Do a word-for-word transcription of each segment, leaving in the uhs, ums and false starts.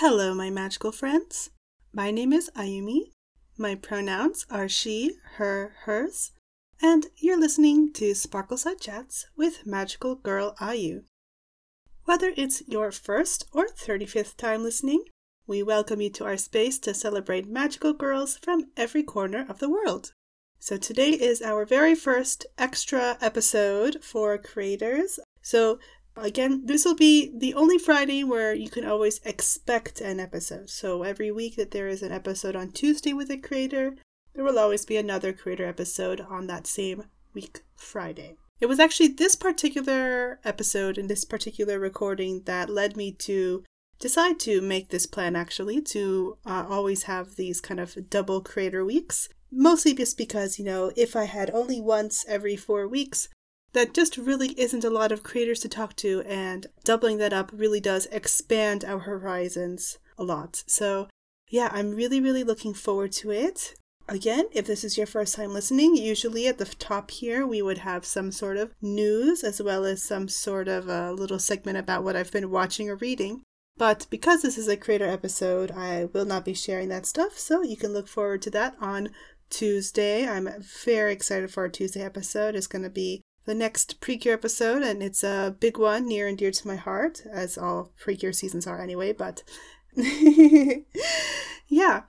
Hello, my magical friends. My name is Ayumi. My pronouns are she, her, hers, and you're listening to Sparkleside Chats with Magical Girl Ayu. Whether it's your first or thirty-fifth time listening, we welcome you to our space to celebrate magical girls from every corner of the world. So today is our very first extra episode for creators. So again, this will be the only Friday where you can always expect an episode. So every week that there is an episode on Tuesday with a creator, there will always be another creator episode on that same week Friday. It was actually this particular episode and this particular recording that led me to decide to make this plan, actually, to uh, always have these kind of double creator weeks. Mostly just because, you know, if I had only once every four weeks, that just really isn't a lot of creators to talk to, and doubling that up really does expand our horizons a lot. So yeah, I'm really, really looking forward to it. Again, if this is your first time listening, usually at the top here, we would have some sort of news as well as some sort of a little segment about what I've been watching or reading. But because this is a creator episode, I will not be sharing that stuff. So you can look forward to that on Tuesday. I'm very excited for our Tuesday episode. It's going to be the next Precure episode, and it's a big one, near and dear to my heart, as all Precure seasons are anyway, but yeah.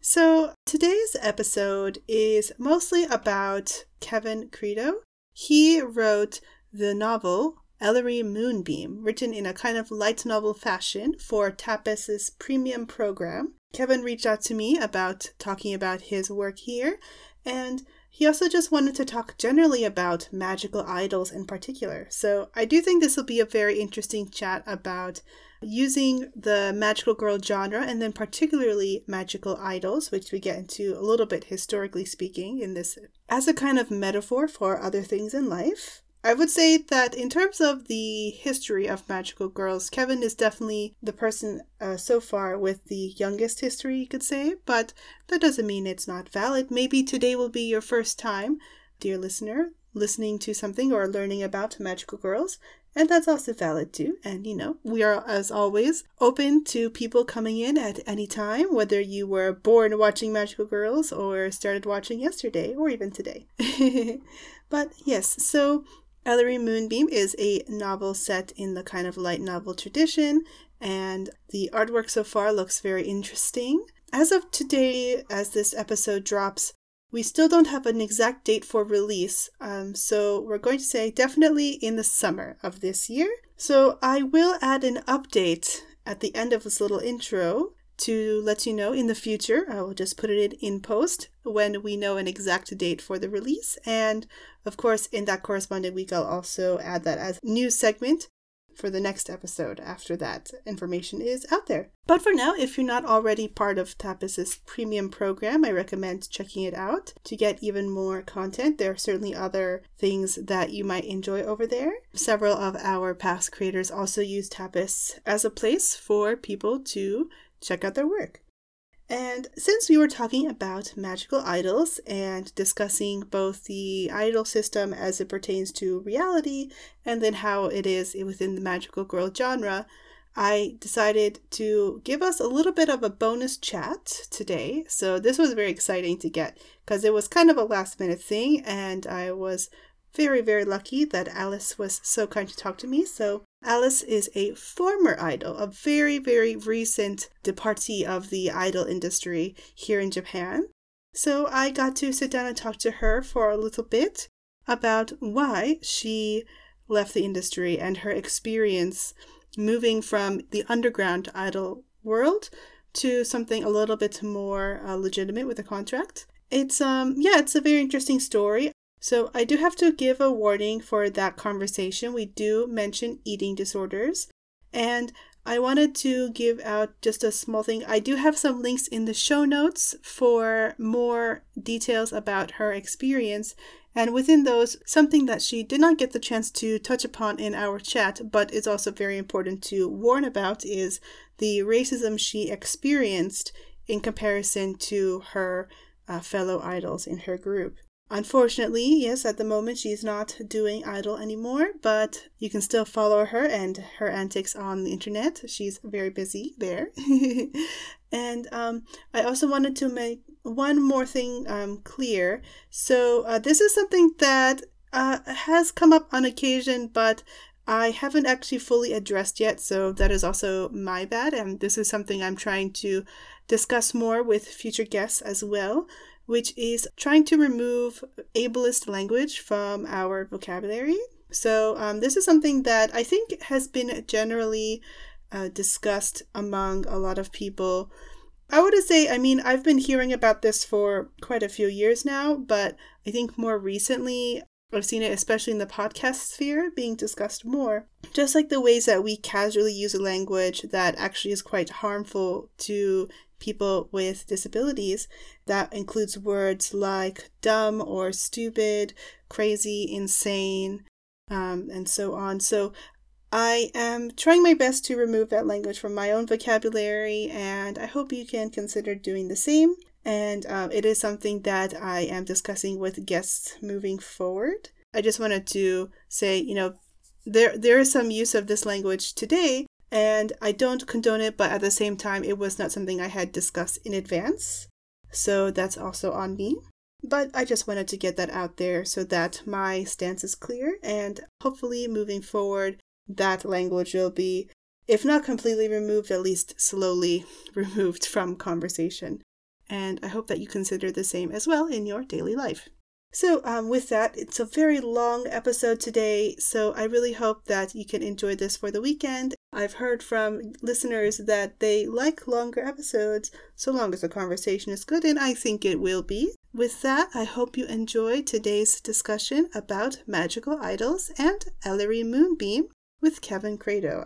So today's episode is mostly about Kevin Credo. He wrote the novel Ellery Moonbeam, written in a kind of light novel fashion for Tapas's premium program. Kevin reached out to me about talking about his work here, and he also just wanted to talk generally about magical idols in particular. So I do think this will be a very interesting chat about using the magical girl genre, and then particularly magical idols, which we get into a little bit historically speaking in this, as a kind of metaphor for other things in life. I would say that in terms of the history of magical girls, Kevin is definitely the person uh, so far with the youngest history, you could say, but that doesn't mean it's not valid. Maybe today will be your first time, dear listener, listening to something or learning about magical girls, and that's also valid too. And, you know, we are, as always, open to people coming in at any time, whether you were born watching Magical Girls or started watching yesterday or even today. But yes, so Ellery Moonbeam is a novel set in the kind of light novel tradition, and the artwork so far looks very interesting. As of today, as this episode drops, we still don't have an exact date for release, um, so we're going to say definitely in the summer of this year. So I will add an update at the end of this little intro to let you know in the future. I will just put it in post when we know an exact date for the release. And of course, in that corresponding week, I'll also add that as a new segment for the next episode after that information is out there. But for now, if you're not already part of Tapas's premium program, I recommend checking it out to get even more content. There are certainly other things that you might enjoy over there. Several of our past creators also use Tapas as a place for people to check out their work. And since we were talking about magical idols and discussing both the idol system as it pertains to reality and then how it is within the magical girl genre, I decided to give us a little bit of a bonus chat today. So this was very exciting to get because it was kind of a last minute thing, and I was very, very lucky that Alice was so kind to talk to me. So Alice is a former idol, a very, very recent departee of the idol industry here in Japan. So I got to sit down and talk to her for a little bit about why she left the industry and her experience moving from the underground idol world to something a little bit more uh, legitimate with a contract. It's, um, yeah, it's a very interesting story. So I do have to give a warning for that conversation. We do mention eating disorders, and I wanted to give out just a small thing. I do have some links in the show notes for more details about her experience, and within those, something that she did not get the chance to touch upon in our chat, but is also very important to warn about, is the racism she experienced in comparison to her uh, fellow idols in her group. Unfortunately, yes, at the moment she's not doing Idol anymore, but you can still follow her and her antics on the internet. She's very busy there. And um, I also wanted to make one more thing um, clear. So uh, this is something that uh, has come up on occasion, but I haven't actually fully addressed yet, so that is also my bad, and this is something I'm trying to discuss more with future guests as well, which is trying to remove ableist language from our vocabulary. So um, this is something that I think has been generally uh, discussed among a lot of people. I would say, I mean, I've been hearing about this for quite a few years now, but I think more recently I've seen it, especially in the podcast sphere, being discussed more. Just like the ways that we casually use a language that actually is quite harmful to people with disabilities. That includes words like dumb or stupid, crazy, insane, um, and so on. So I am trying my best to remove that language from my own vocabulary, and I hope you can consider doing the same. And uh, it is something that I am discussing with guests moving forward. I just wanted to say, you know, there there is some use of this language today, and I don't condone it, but at the same time, it was not something I had discussed in advance. So that's also on me. But I just wanted to get that out there so that my stance is clear, and hopefully moving forward, that language will be, if not completely removed, at least slowly removed from conversation. And I hope that you consider the same as well in your daily life. So um, with that, it's a very long episode today, so I really hope that you can enjoy this for the weekend. I've heard from listeners that they like longer episodes, so long as the conversation is good, and I think it will be. With that, I hope you enjoyed today's discussion about Magical Idols and Ellery Moonbeam with Kevin Credo.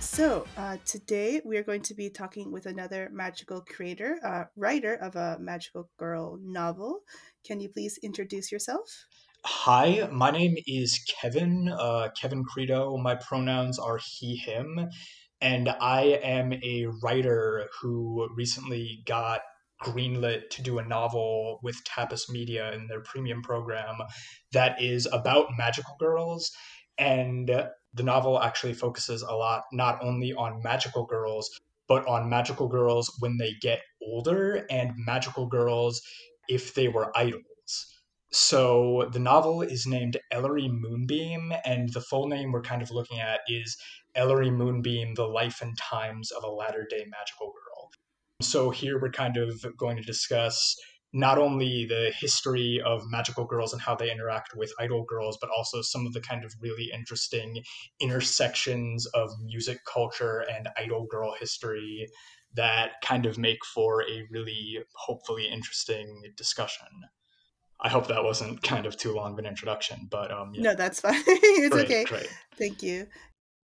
So uh, today we are going to be talking with another magical creator, uh, writer of a magical girl novel. Can you please introduce yourself? Hi, my name is Kevin, uh, Kevin Credo. My pronouns are he, him, and I am a writer who recently got greenlit to do a novel with Tapas Media in their premium program that is about magical girls. And the novel actually focuses a lot, not only on magical girls, but on magical girls when they get older and magical girls if they were idols. So the novel is named Ellery Moonbeam, and the full name we're kind of looking at is Ellery Moonbeam, The Life and Times of a Latter-day Magical Girl. So here we're kind of going to discuss not only the history of magical girls and how they interact with idol girls, but also some of the kind of really interesting intersections of music culture and idol girl history that kind of make for a really hopefully interesting discussion. I hope that wasn't kind of too long of an introduction, but um, yeah. No, that's fine. It's great, okay. Great. Thank you.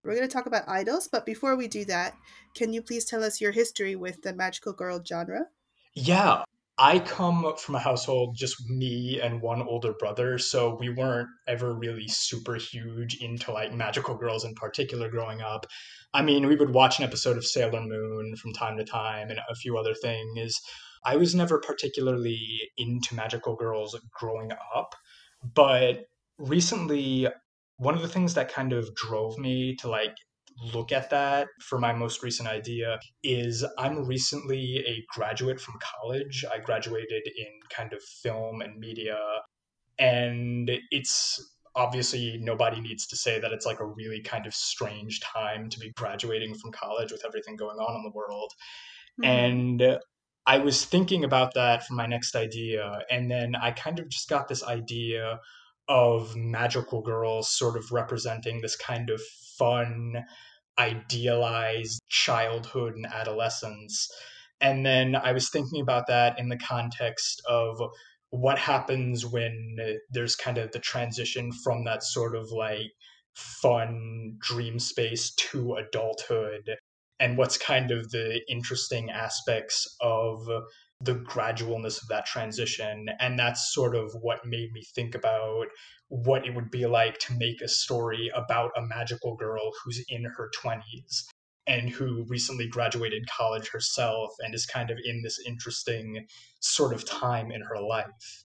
We're going to talk about idols, but before we do that, can you please tell us your history with the magical girl genre? Yeah. I come from a household, just me and one older brother, so we weren't ever really super huge into like magical girls in particular growing up. I mean, we would watch an episode of Sailor Moon from time to time and a few other things. I was never particularly into magical girls growing up, but recently, one of the things that kind of drove me to like look at that for my most recent idea is I'm recently a graduate from college. I graduated in kind of film and media, and it's obviously nobody needs to say that it's like a really kind of strange time to be graduating from college with everything going on in the world. Mm-hmm. And I was thinking about that for my next idea, and then I kind of just got this idea of magical girls sort of representing this kind of fun, idealized childhood and adolescence. And then I was thinking about that in the context of what happens when there's kind of the transition from that sort of like fun dream space to adulthood, and what's kind of the interesting aspects of the gradualness of that transition. And that's sort of what made me think about what it would be like to make a story about a magical girl who's in her twenties and who recently graduated college herself and is kind of in this interesting sort of time in her life.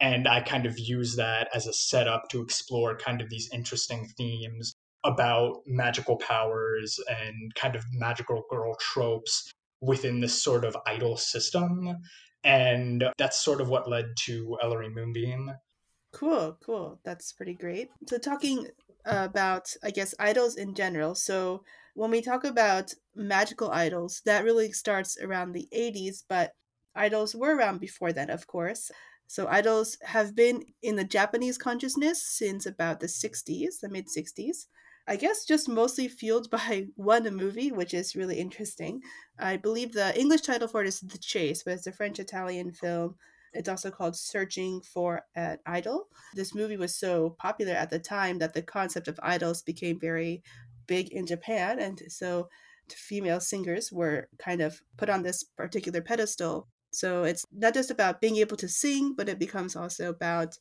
And I kind of use that as a setup to explore kind of these interesting themes about magical powers and kind of magical girl tropes within this sort of idol system. And that's sort of what led to Ellery Moonbeam. Cool, cool. That's pretty great. So talking about, I guess, idols in general. So when we talk about magical idols, that really starts around the eighties, but idols were around before that, of course. So idols have been in the Japanese consciousness since about the sixties, the mid-sixties. I guess just mostly fueled by one movie, which is really interesting. I believe the English title for it is The Chase, but it's a French-Italian film. It's also called Searching for an Idol. This movie was so popular at the time that the concept of idols became very big in Japan. And so female singers were kind of put on this particular pedestal. So it's not just about being able to sing, but it becomes also about,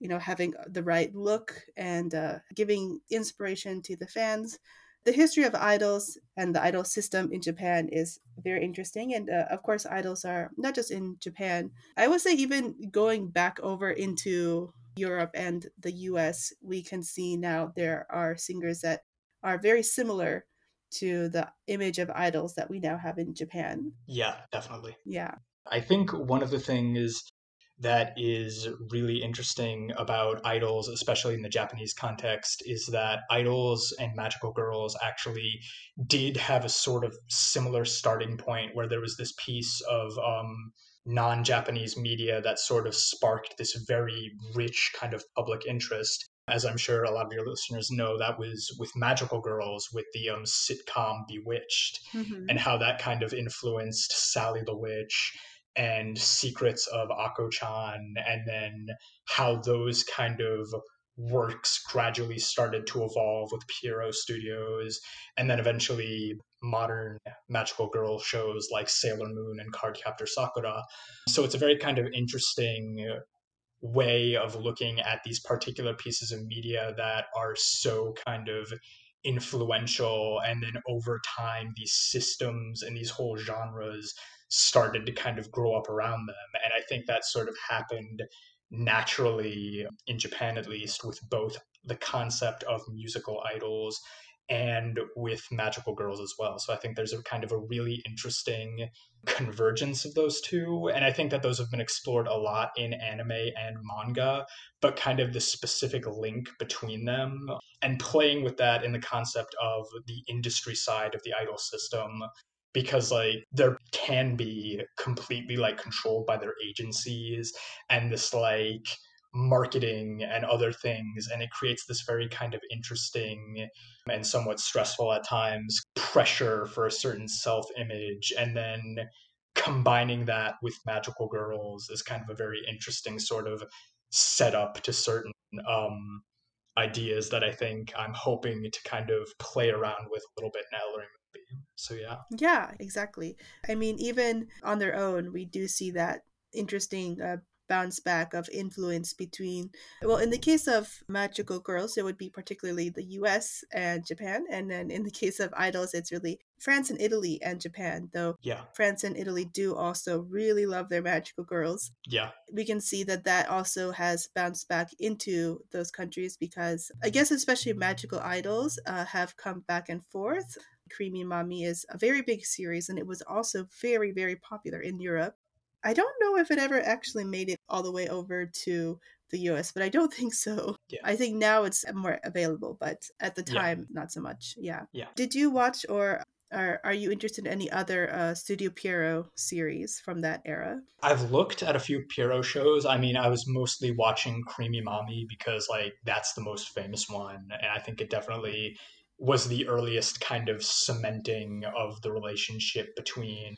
you know, having the right look and uh, giving inspiration to the fans. The history of idols and the idol system in Japan is very interesting. And uh, of course, idols are not just in Japan. I would say even going back over into Europe and the U S, we can see now there are singers that are very similar to the image of idols that we now have in Japan. Yeah, definitely. Yeah. I think one of the things that is really interesting about idols, especially in the Japanese context, is that idols and magical girls actually did have a sort of similar starting point where there was this piece of um, non-Japanese media that sort of sparked this very rich kind of public interest. As I'm sure a lot of your listeners know, that was with Magical Girls, with the um, sitcom Bewitched, mm-hmm. and how that kind of influenced Sally the Witch and Secrets of Akko-chan, and then how those kind of works gradually started to evolve with Pierrot Studios, and then eventually modern magical girl shows like Sailor Moon and Cardcaptor Sakura. So it's a very kind of interesting way of looking at these particular pieces of media that are so kind of influential, and then over time these systems and these whole genres started to kind of grow up around them. And I think that sort of happened naturally in Japan, at least, with both the concept of musical idols and with magical girls as well. So I think there's a kind of a really interesting convergence of those two. And I think that those have been explored a lot in anime and manga, but kind of the specific link between them and playing with that in the concept of the industry side of the idol system, because like there can be completely like controlled by their agencies and this like marketing and other things, and it creates this very kind of interesting and somewhat stressful at times pressure for a certain self-image, and then combining that with magical girls is kind of a very interesting sort of setup to certain um ideas that I think I'm hoping to kind of play around with a little bit in Ellery Moonbeam. So yeah yeah exactly. I mean, even on their own we do see that interesting uh, bounce back of influence between, well, in the case of magical girls, it would be particularly the U S and Japan. And then in the case of idols, it's really France and Italy and Japan, though. Yeah. France and Italy do also really love their magical girls. Yeah. We can see that that also has bounced back into those countries because I guess especially magical idols uh, have come back and forth. Creamy Mami is a very big series, and it was also very, very popular in Europe. I don't know if it ever actually made it all the way over to the U S, but I don't think so. Yeah. I think now it's more available, but at the time, yeah. Not so much. Yeah. Yeah. Did you watch or are, are you interested in any other uh, Studio Pierrot series from that era? I've looked at a few Pierrot shows. I mean, I was mostly watching Creamy Mami because like that's the most famous one. And I think it definitely was the earliest kind of cementing of the relationship between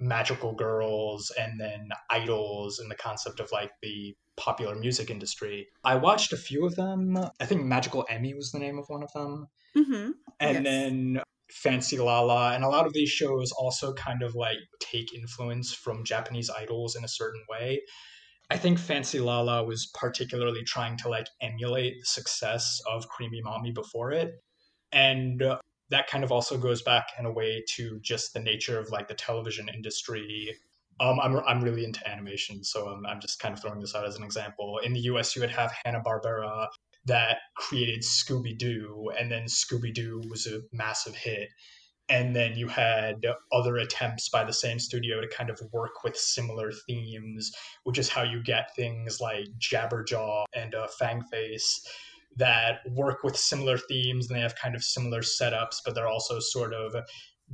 magical girls and then idols and the concept of like the popular music industry. I watched a few of them. I think Magical Emmy was the name of one of them. Mm-hmm. And yes. Then Fancy Lala, and a lot of these shows also kind of like take influence from Japanese idols in a certain way. I think Fancy Lala was particularly trying to like emulate the success of Creamy Mami before it. And uh, that kind of also goes back in a way to just the nature of like the television industry. Um, I'm I'm really into animation, so I'm, I'm just kind of throwing this out as an example. In the U S, you would have Hanna-Barbera that created Scooby-Doo, and then Scooby-Doo was a massive hit. And then you had other attempts by the same studio to kind of work with similar themes, which is how you get things like Jabberjaw and uh, Fangface that work with similar themes, and they have kind of similar setups, but they're also sort of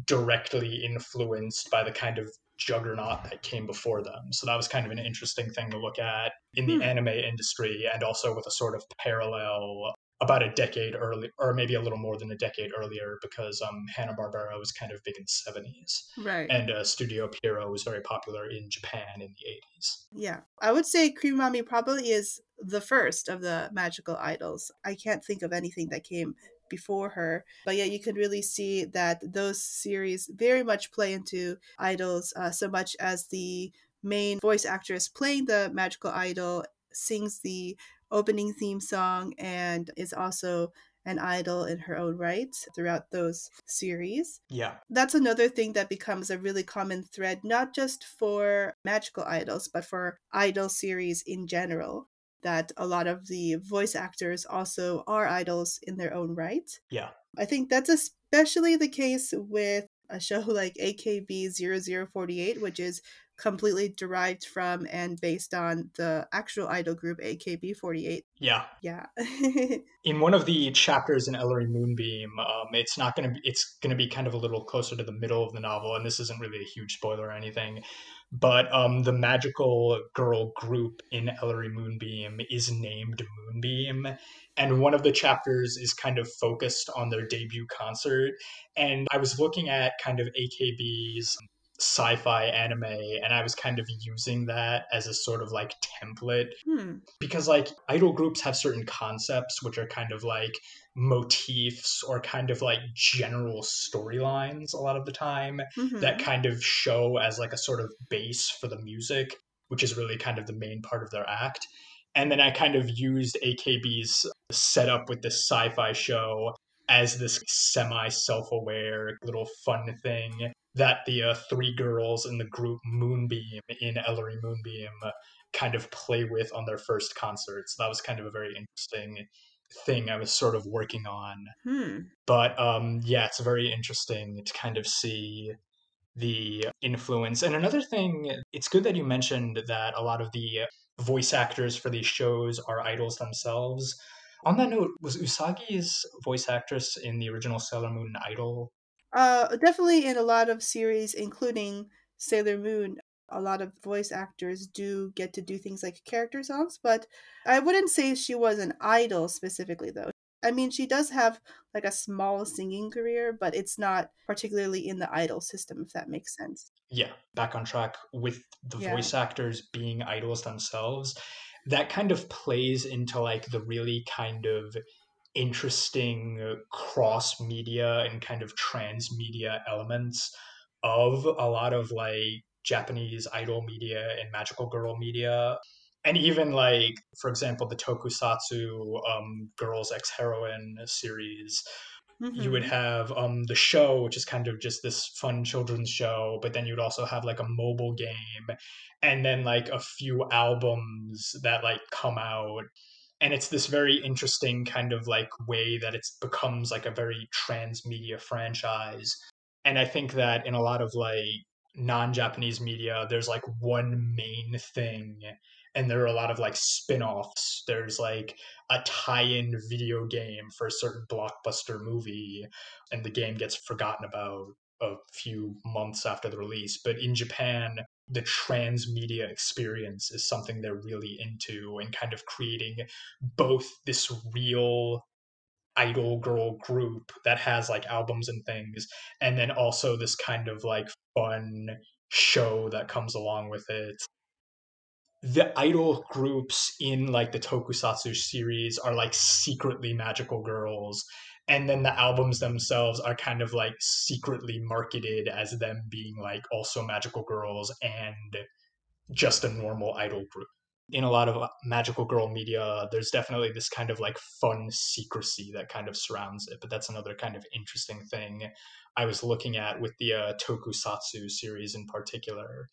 directly influenced by the kind of juggernaut that came before them. So that was kind of an interesting thing to look at in the hmm. anime industry, and also with a sort of parallel about a decade early, or maybe a little more than a decade earlier, because um, Hanna-Barbera was kind of big in the seventies. Right. And uh, Studio Pierrot was very popular in Japan in the eighties. Yeah. I would say Creamy Mami probably is the first of the magical idols. I can't think of anything that came before her. But yeah, you can really see that those series very much play into idols, uh, so much as the main voice actress playing the magical idol sings the opening theme song and is also an idol in her own right throughout those series. Yeah. That's another thing that becomes a really common thread, not just for magical idols, but for idol series in general, that a lot of the voice actors also are idols in their own right. Yeah. I think that's especially the case with a show like A K B zero zero four eight, which is completely derived from and based on the actual idol group A K B forty-eight. Yeah. Yeah. In one of the chapters in Ellery Moonbeam, um, it's not going to it's going to be kind of a little closer to the middle of the novel, and this isn't really a huge spoiler or anything, but um, the magical girl group in Ellery Moonbeam is named Moonbeam, and one of the chapters is kind of focused on their debut concert. And I was looking at kind of A K B's sci-fi anime, and I was kind of using that as a sort of like template hmm. because like idol groups have certain concepts which are kind of like motifs or kind of like general storylines a lot of the time mm-hmm. that kind of show as like a sort of base for the music, which is really kind of the main part of their act. And then I kind of used A K B's setup with this sci-fi show as this semi self-aware little fun thing that the uh, three girls in the group Moonbeam in Ellery Moonbeam uh, kind of play with on their first concert. So that was kind of a very interesting thing I was sort of working on. Hmm. But um, yeah, it's very interesting to kind of see the influence. And another thing, it's good that you mentioned that a lot of the voice actors for these shows are idols themselves. On that note, was Usagi's voice actress in the original Sailor Moon an idol? Uh, definitely in a lot of series, including Sailor Moon, a lot of voice actors do get to do things like character songs, but I wouldn't say she was an idol specifically, though. I mean, she does have like a small singing career, but it's not particularly in the idol system, if that makes sense. Yeah, back on track with the yeah. voice actors being idols themselves. That kind of plays into like the really kind of interesting cross media and kind of transmedia elements of a lot of like Japanese idol media and magical girl media. And even like, for example, the Tokusatsu um, Girls Ex-Heroine series, mm-hmm. you would have um, the show, which is kind of just this fun children's show, but then you would also have like a mobile game and then like a few albums that like come out. And it's this very interesting kind of like way that it becomes like a very transmedia franchise. And I think that in a lot of like non-Japanese media, there's like one main thing, and there are a lot of like spin-offs. There's like a tie-in video game for a certain blockbuster movie, and the game gets forgotten about a few months after the release. But in Japan, the transmedia experience is something they're really into, and kind of creating both this real idol girl group that has like albums and things, and then also this kind of like fun show that comes along with it. the idol groups in like the Tokusatsu series are like secretly magical girls, and then the albums themselves are kind of like secretly marketed as them being like also magical girls and just a normal idol group. In a lot of magical girl media, there's definitely this kind of like fun secrecy that kind of surrounds it. But that's another kind of interesting thing I was looking at with the uh, Tokusatsu series in particular.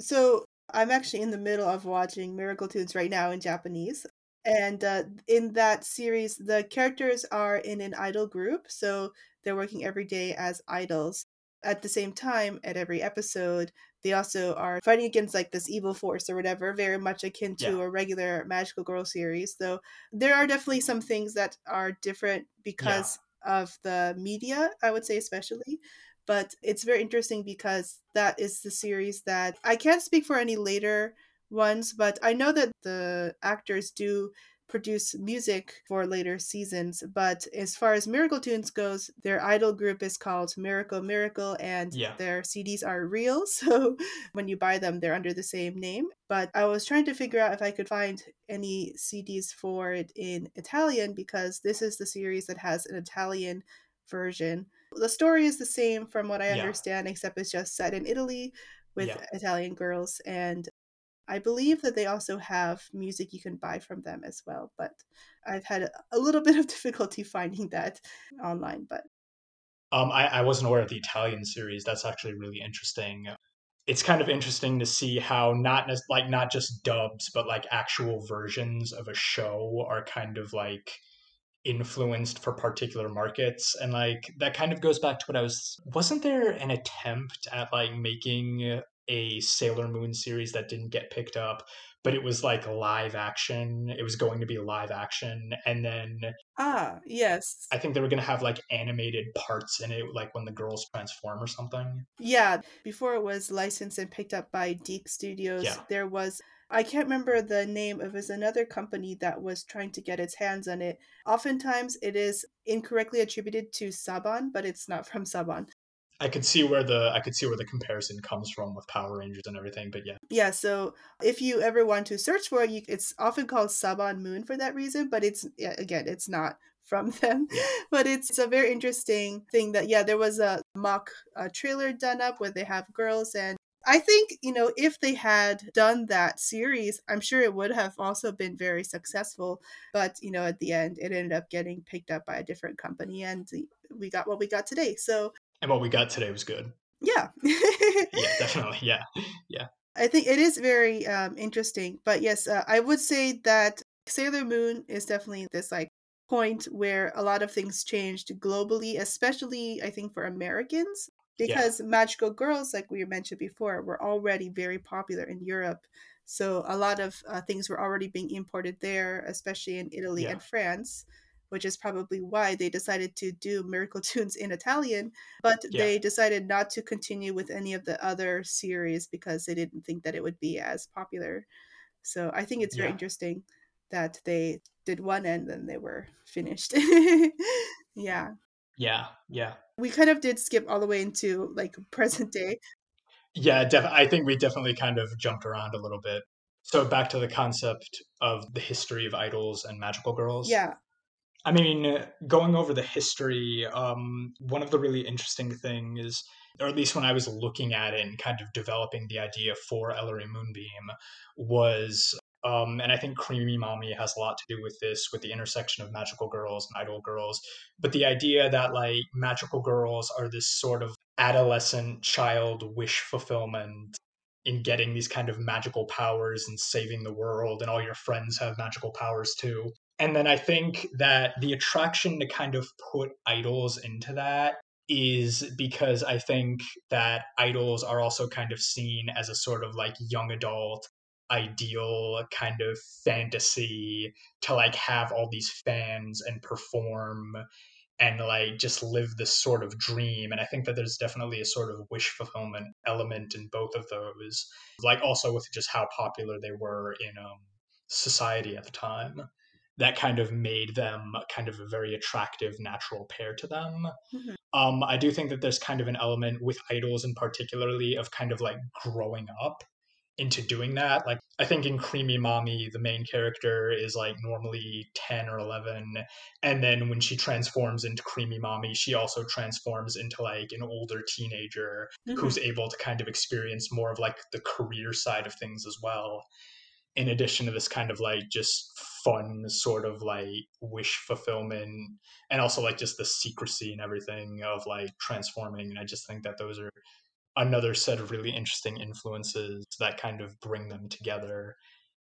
So I'm actually in the middle of watching Miracle Tunes right now in Japanese. And uh, in that series, the characters are in an idol group. So they're working every day as idols. At the same time, at every episode, they also are fighting against like this evil force or whatever, very much akin to yeah. a regular Magical Girl series. So there are definitely some things that are different because yeah. of the media, I would say especially. But it's very interesting because that is the series that I can't speak for any later ones, but I know that the actors do produce music for later seasons. But as far as Miracle Tunes goes, their idol group is called Miracle Miracle, and yeah. their C Ds are real, so when you buy them they're under the same name. But I was trying to figure out if I could find any C Ds for it in Italian, because this is the series that has an Italian version. The story is the same from what I yeah. understand, except it's just set in Italy with yeah. Italian girls, and I believe that they also have music you can buy from them as well, but I've had a little bit of difficulty finding that online. But um, I, I wasn't aware of the Italian series. That's actually really interesting. It's kind of interesting to see how not like not just dubs, but like actual versions of a show are kind of like influenced for particular markets. And like that kind of goes back to what I was, wasn't there an attempt at like making a Sailor Moon series that didn't get picked up, but it was like live action. It was going to be live action. And then ah, yes. I think they were going to have like animated parts in it, like when the girls transform or something. Yeah. Before it was licensed and picked up by Deep Studios, yeah. there was, I can't remember the name, it was another company that was trying to get its hands on it. Oftentimes it is incorrectly attributed to Saban, but it's not from Saban. I could see where the I could see where the comparison comes from with Power Rangers and everything, but yeah. Yeah, so if you ever want to search for it, you, it's often called Saban Moon for that reason, but it's, yeah, again, it's not from them. Yeah. But it's, it's a very interesting thing that, yeah, there was a mock uh, trailer done up where they have girls, and I think, you know, if they had done that series, I'm sure it would have also been very successful. But, you know, at the end, it ended up getting picked up by a different company, and we got what we got today, so... And what we got today was good. Yeah. yeah, definitely. Yeah. Yeah. I think it is very um, interesting. But yes, uh, I would say that Sailor Moon is definitely this like point where a lot of things changed globally, especially I think for Americans, because yeah. Magical Girls, like we mentioned before, were already very popular in Europe. So a lot of uh, things were already being imported there, especially in Italy yeah. and France, which is probably why they decided to do Miracle Tunes in Italian, but yeah. they decided not to continue with any of the other series because they didn't think that it would be as popular. So I think it's yeah. very interesting that they did one and then they were finished. yeah. Yeah, yeah. We kind of did skip all the way into like present day. Yeah, def- I think we definitely kind of jumped around a little bit. So back to the concept of the history of idols and magical girls. Yeah. I mean, going over the history, um, one of the really interesting things, or at least when I was looking at it and kind of developing the idea for Ellery Moonbeam, was, um, and I think Creamy Mami has a lot to do with this, with the intersection of magical girls and idol girls, but the idea that like magical girls are this sort of adolescent child wish fulfillment in getting these kind of magical powers and saving the world, and all your friends have magical powers too. And then I think that the attraction to kind of put idols into that is because I think that idols are also kind of seen as a sort of like young adult ideal kind of fantasy to like have all these fans and perform and like just live this sort of dream. And I think that there's definitely a sort of wish fulfillment element in both of those, like also with just how popular they were in um, society at the time. That kind of made them kind of a very attractive natural pair to them. Mm-hmm. Um, I do think that there's kind of an element with idols in particularly of kind of like growing up into doing that. Like, I think in Creamy Mami, the main character is like normally ten or eleven. And then when she transforms into Creamy Mami, she also transforms into like an older teenager mm-hmm. who's able to kind of experience more of like the career side of things as well. In addition to this kind of like just fun sort of like wish fulfillment, and also like just the secrecy and everything of like transforming. And I just think that those are another set of really interesting influences that kind of bring them together.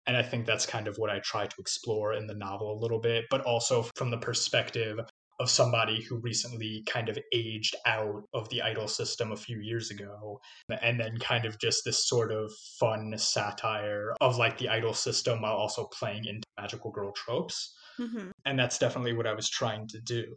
And I think that's kind of what I try to explore in the novel a little bit, but also from the perspective of somebody who recently kind of aged out of the idol system a few years ago. And then kind of just this sort of fun satire of like the idol system while also playing into magical girl tropes. Mm-hmm. And that's definitely what I was trying to do.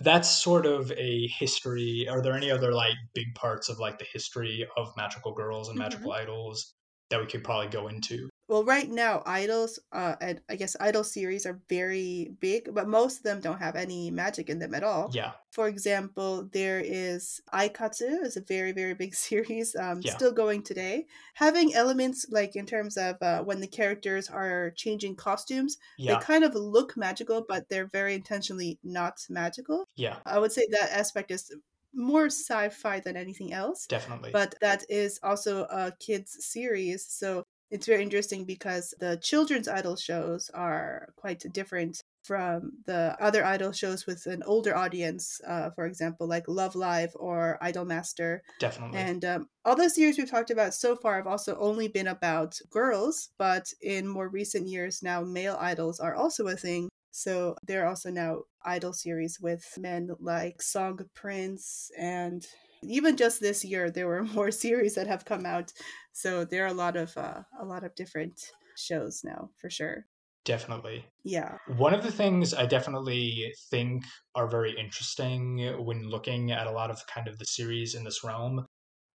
That's sort of a history. Are there any other like big parts of like the history of magical girls and mm-hmm. magical idols that we could probably go into? Well, right now, idols, uh, and I guess idol series are very big, but most of them don't have any magic in them at all. Yeah. For example, there is Aikatsu, is a very, very big series, um, yeah. still going today. Having elements like in terms of uh, when the characters are changing costumes, yeah. they kind of look magical, but they're very intentionally not magical. Yeah. I would say that aspect is more sci-fi than anything else. Definitely. But that is also a kids series, so it's very interesting because the children's idol shows are quite different from the other idol shows with an older audience, uh, for example, like Love Live or Idol Master. Definitely. And um, all the series we've talked about so far have also only been about girls, but in more recent years now, male idols are also a thing. So there are also now idol series with men like Song of Prince, and even just this year, there were more series that have come out. So there are a lot of uh, a lot of different shows now, for sure. Definitely. Yeah. One of the things I definitely think are very interesting when looking at a lot of kind of the series in this realm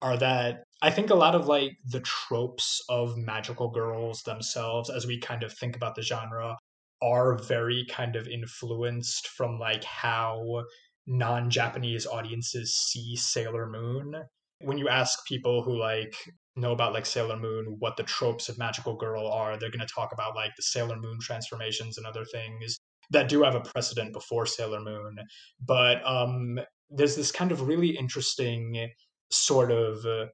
are that I think a lot of like the tropes of magical girls themselves, as we kind of think about the genre, are very kind of influenced from like how non-Japanese audiences see Sailor Moon. When you ask people who like know about like Sailor Moon what the tropes of magical girl are, they're going to talk about like the Sailor Moon transformations and other things that do have a precedent before Sailor Moon. But um, there's this kind of really interesting sort of uh,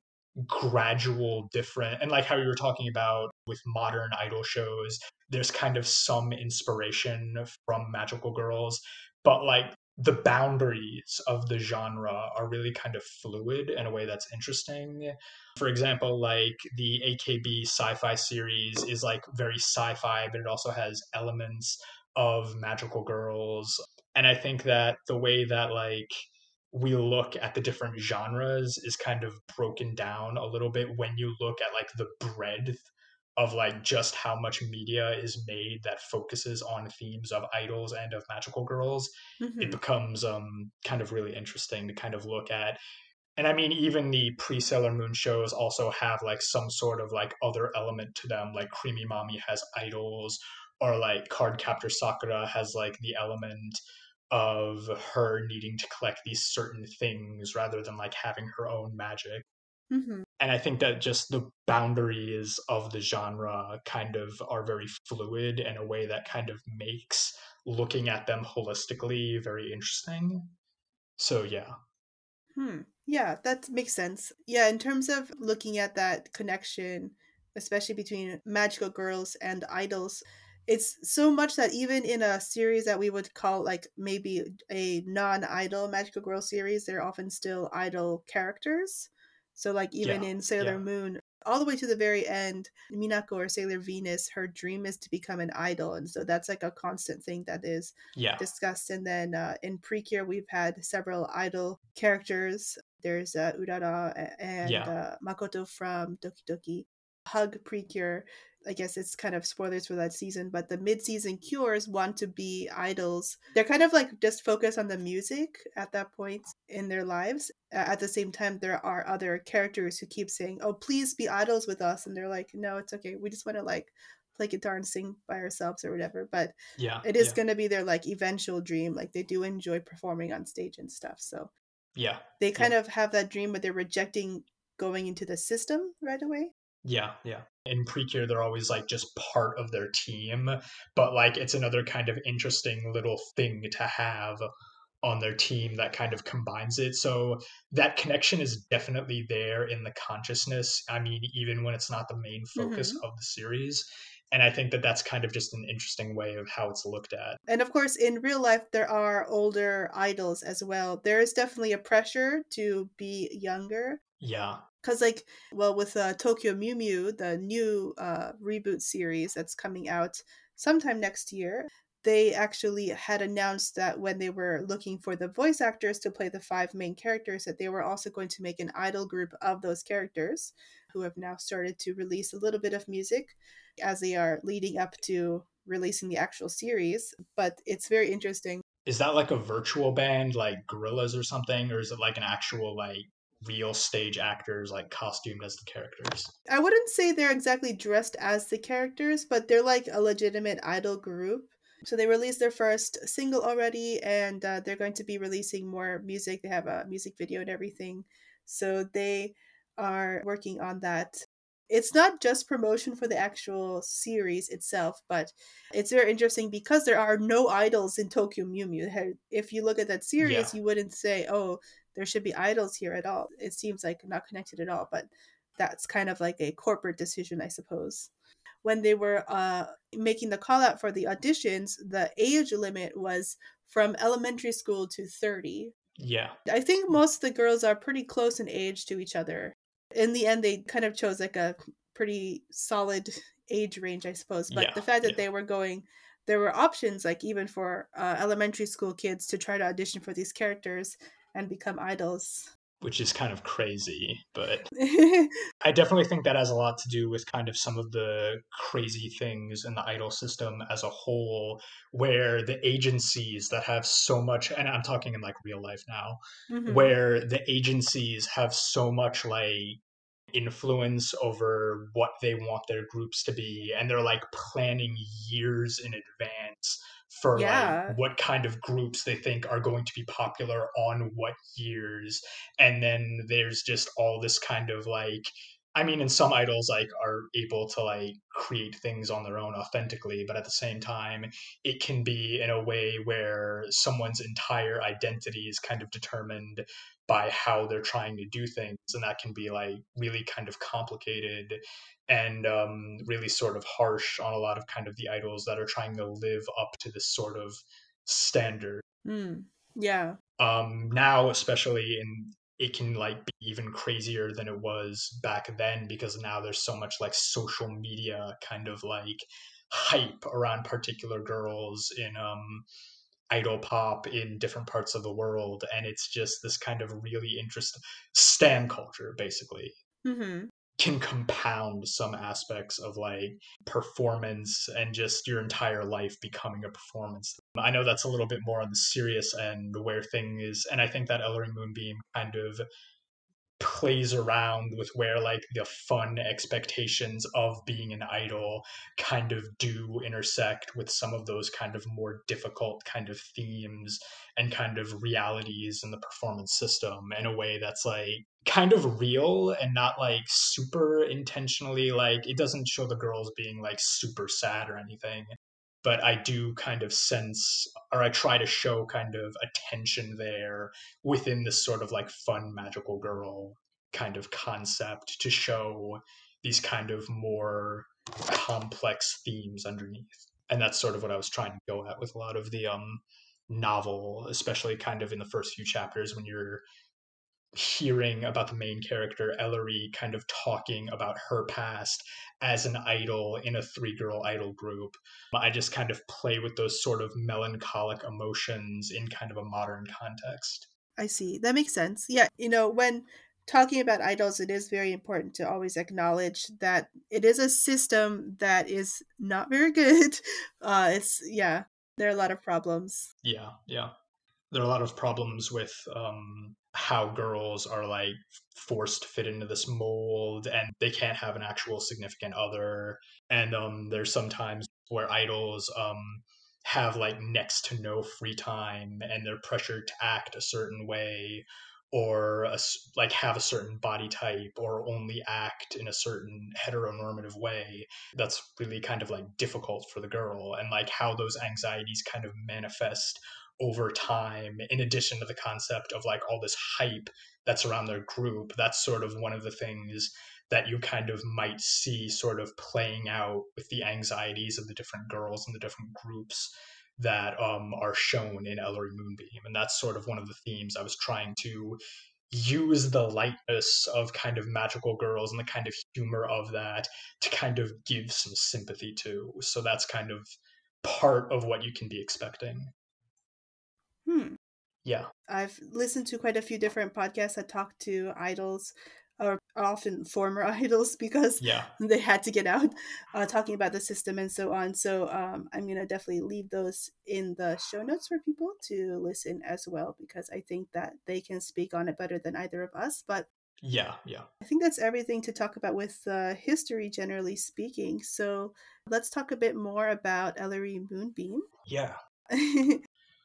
gradual different, and like how you were talking about with modern idol shows, there's kind of some inspiration from magical girls, but like the boundaries of the genre are really kind of fluid in a way that's interesting. For example, like the A K B sci-fi series is like very sci-fi, but it also has elements of magical girls. And I think that the way that like we look at the different genres is kind of broken down a little bit when you look at like the breadth of like just how much media is made that focuses on themes of idols and of magical girls. Mm-hmm. It becomes um, kind of really interesting to kind of look at. And I mean, even the pre-Sailor Moon shows also have like some sort of like other element to them, like Creamy Mami has idols, or like Cardcaptor Sakura has like the element of her needing to collect these certain things rather than like having her own magic. Mm-hmm. And I think that just the boundaries of the genre kind of are very fluid in a way that kind of makes looking at them holistically very interesting. So, yeah. Hmm. Yeah, that makes sense. Yeah, in terms of looking at that connection, especially between magical girls and idols, it's so much that even in a series that we would call like maybe a non-idol magical girl series, they're often still idol characters. So like even yeah, in Sailor yeah. Moon, all the way to the very end, Minako or Sailor Venus, her dream is to become an idol. And so that's like a constant thing that is yeah. discussed. And then uh, in Precure, we've had several idol characters. There's uh, Urara and yeah. uh, Makoto from Doki Doki. Hug Precure. I guess it's kind of spoilers for that season, but the mid-season cures want to be idols. They're kind of like just focused on the music at that point in their lives. At the same time, there are other characters who keep saying, oh, please be idols with us. And they're like, no, it's okay. We just want to like play guitar and sing by ourselves or whatever. But yeah, it is yeah. going to be their like eventual dream. Like they do enjoy performing on stage and stuff. So yeah, they kind yeah. of have that dream, but they're rejecting going into the system right away. Yeah, yeah. In Precure, they're always like just part of their team, but like it's another kind of interesting little thing to have on their team that kind of combines it. So that connection is definitely there in the consciousness. I mean, even when it's not the main focus mm-hmm. of the series. And I think that that's kind of just an interesting way of how it's looked at. And of course, in real life, there are older idols as well. There is definitely a pressure to be younger. Yeah. Because like, well, with uh, Tokyo Mew Mew, the new uh, reboot series that's coming out sometime next year, they actually had announced that when they were looking for the voice actors to play the five main characters, that they were also going to make an idol group of those characters, who have now started to release a little bit of music as they are leading up to releasing the actual series. But it's very interesting. Is that like a virtual band, like Gorillaz or something? Or is it like an actual, like, real stage actors, like, costumed as the characters? I wouldn't say they're exactly dressed as the characters, but they're like a legitimate idol group. So they released their first single already, and uh, they're going to be releasing more music. They have a music video and everything. So they are working on that. It's not just promotion for the actual series itself, but it's very interesting because there are no idols in Tokyo Mew Mew. If you look at that series, yeah. you wouldn't say, oh, there should be idols here at all. It seems like not connected at all, but that's kind of like a corporate decision, I suppose. When they were uh, making the call out for the auditions, the age limit was from elementary school to thirty. Yeah. I think most of the girls are pretty close in age to each other. In the end, they kind of chose like a pretty solid age range, I suppose. But yeah, the fact that yeah. they were going, there were options like even for uh, elementary school kids to try to audition for these characters and become idols. Which is kind of crazy, but I definitely think that has a lot to do with kind of some of the crazy things in the idol system as a whole, where the agencies that have so much, and I'm talking in like real life now, mm-hmm. where the agencies have so much like influence over what they want their groups to be, and they're like planning years in advance for yeah. like what kind of groups they think are going to be popular on what years. And then there's just all this kind of like, I mean, and some idols like are able to like create things on their own authentically, but at the same time, it can be in a way where someone's entire identity is kind of determined by how they're trying to do things. And that can be like really kind of complicated and um, really sort of harsh on a lot of kind of the idols that are trying to live up to this sort of standard. Mm, yeah. Um, now, especially in it can like be even crazier than it was back then, because now there's so much like social media kind of like hype around particular girls in um, idol pop in different parts of the world. And it's just this kind of really interesting stan culture, basically. Mm-hmm. Can compound some aspects of like performance and just your entire life becoming a performance. I know that's a little bit more on the serious end where thing is, and I think that Ellery Moonbeam kind of plays around with where like the fun expectations of being an idol kind of do intersect with some of those kind of more difficult kind of themes and kind of realities in the performance system in a way that's like kind of real and not like super intentionally, like it doesn't show the girls being like super sad or anything, but I do kind of sense, or I try to show kind of a tension there within this sort of like fun, magical girl kind of concept to show these kind of more complex themes underneath. And that's sort of what I was trying to go at with a lot of the um, novel, especially kind of in the first few chapters when you're hearing about the main character, Ellery, kind of talking about her past as an idol in a three-girl idol group. I just kind of play with those sort of melancholic emotions in kind of a modern context. I see. That makes sense. Yeah. You know, when talking about idols, it is very important to always acknowledge that it is a system that is not very good. Uh, it's, yeah, there are a lot of problems. Yeah, yeah. There are a lot of problems with um, how girls are like forced to fit into this mold, and they can't have an actual significant other. And um, there's sometimes where idols um, have like next to no free time, and they're pressured to act a certain way or a, like have a certain body type or only act in a certain heteronormative way, that's really kind of like difficult for the girl, and like how those anxieties kind of manifest over time, in addition to the concept of like all this hype that's around their group. That's sort of one of the things that you kind of might see sort of playing out with the anxieties of the different girls and the different groups that um, are shown in Ellery Moonbeam. And that's sort of one of the themes I was trying to use, the lightness of kind of magical girls and the kind of humor of that to kind of give some sympathy to. So that's kind of part of what you can be expecting. Hmm. Yeah. I've listened to quite a few different podcasts that talk to idols, or often former idols, because yeah. they had to get out, uh, talking about the system and so on. So um, I'm going to definitely leave those in the show notes for people to listen as well, because I think that they can speak on it better than either of us. But yeah, yeah. I think that's everything to talk about with uh, history, generally speaking. So let's talk a bit more about Ellery Moonbeam. Yeah.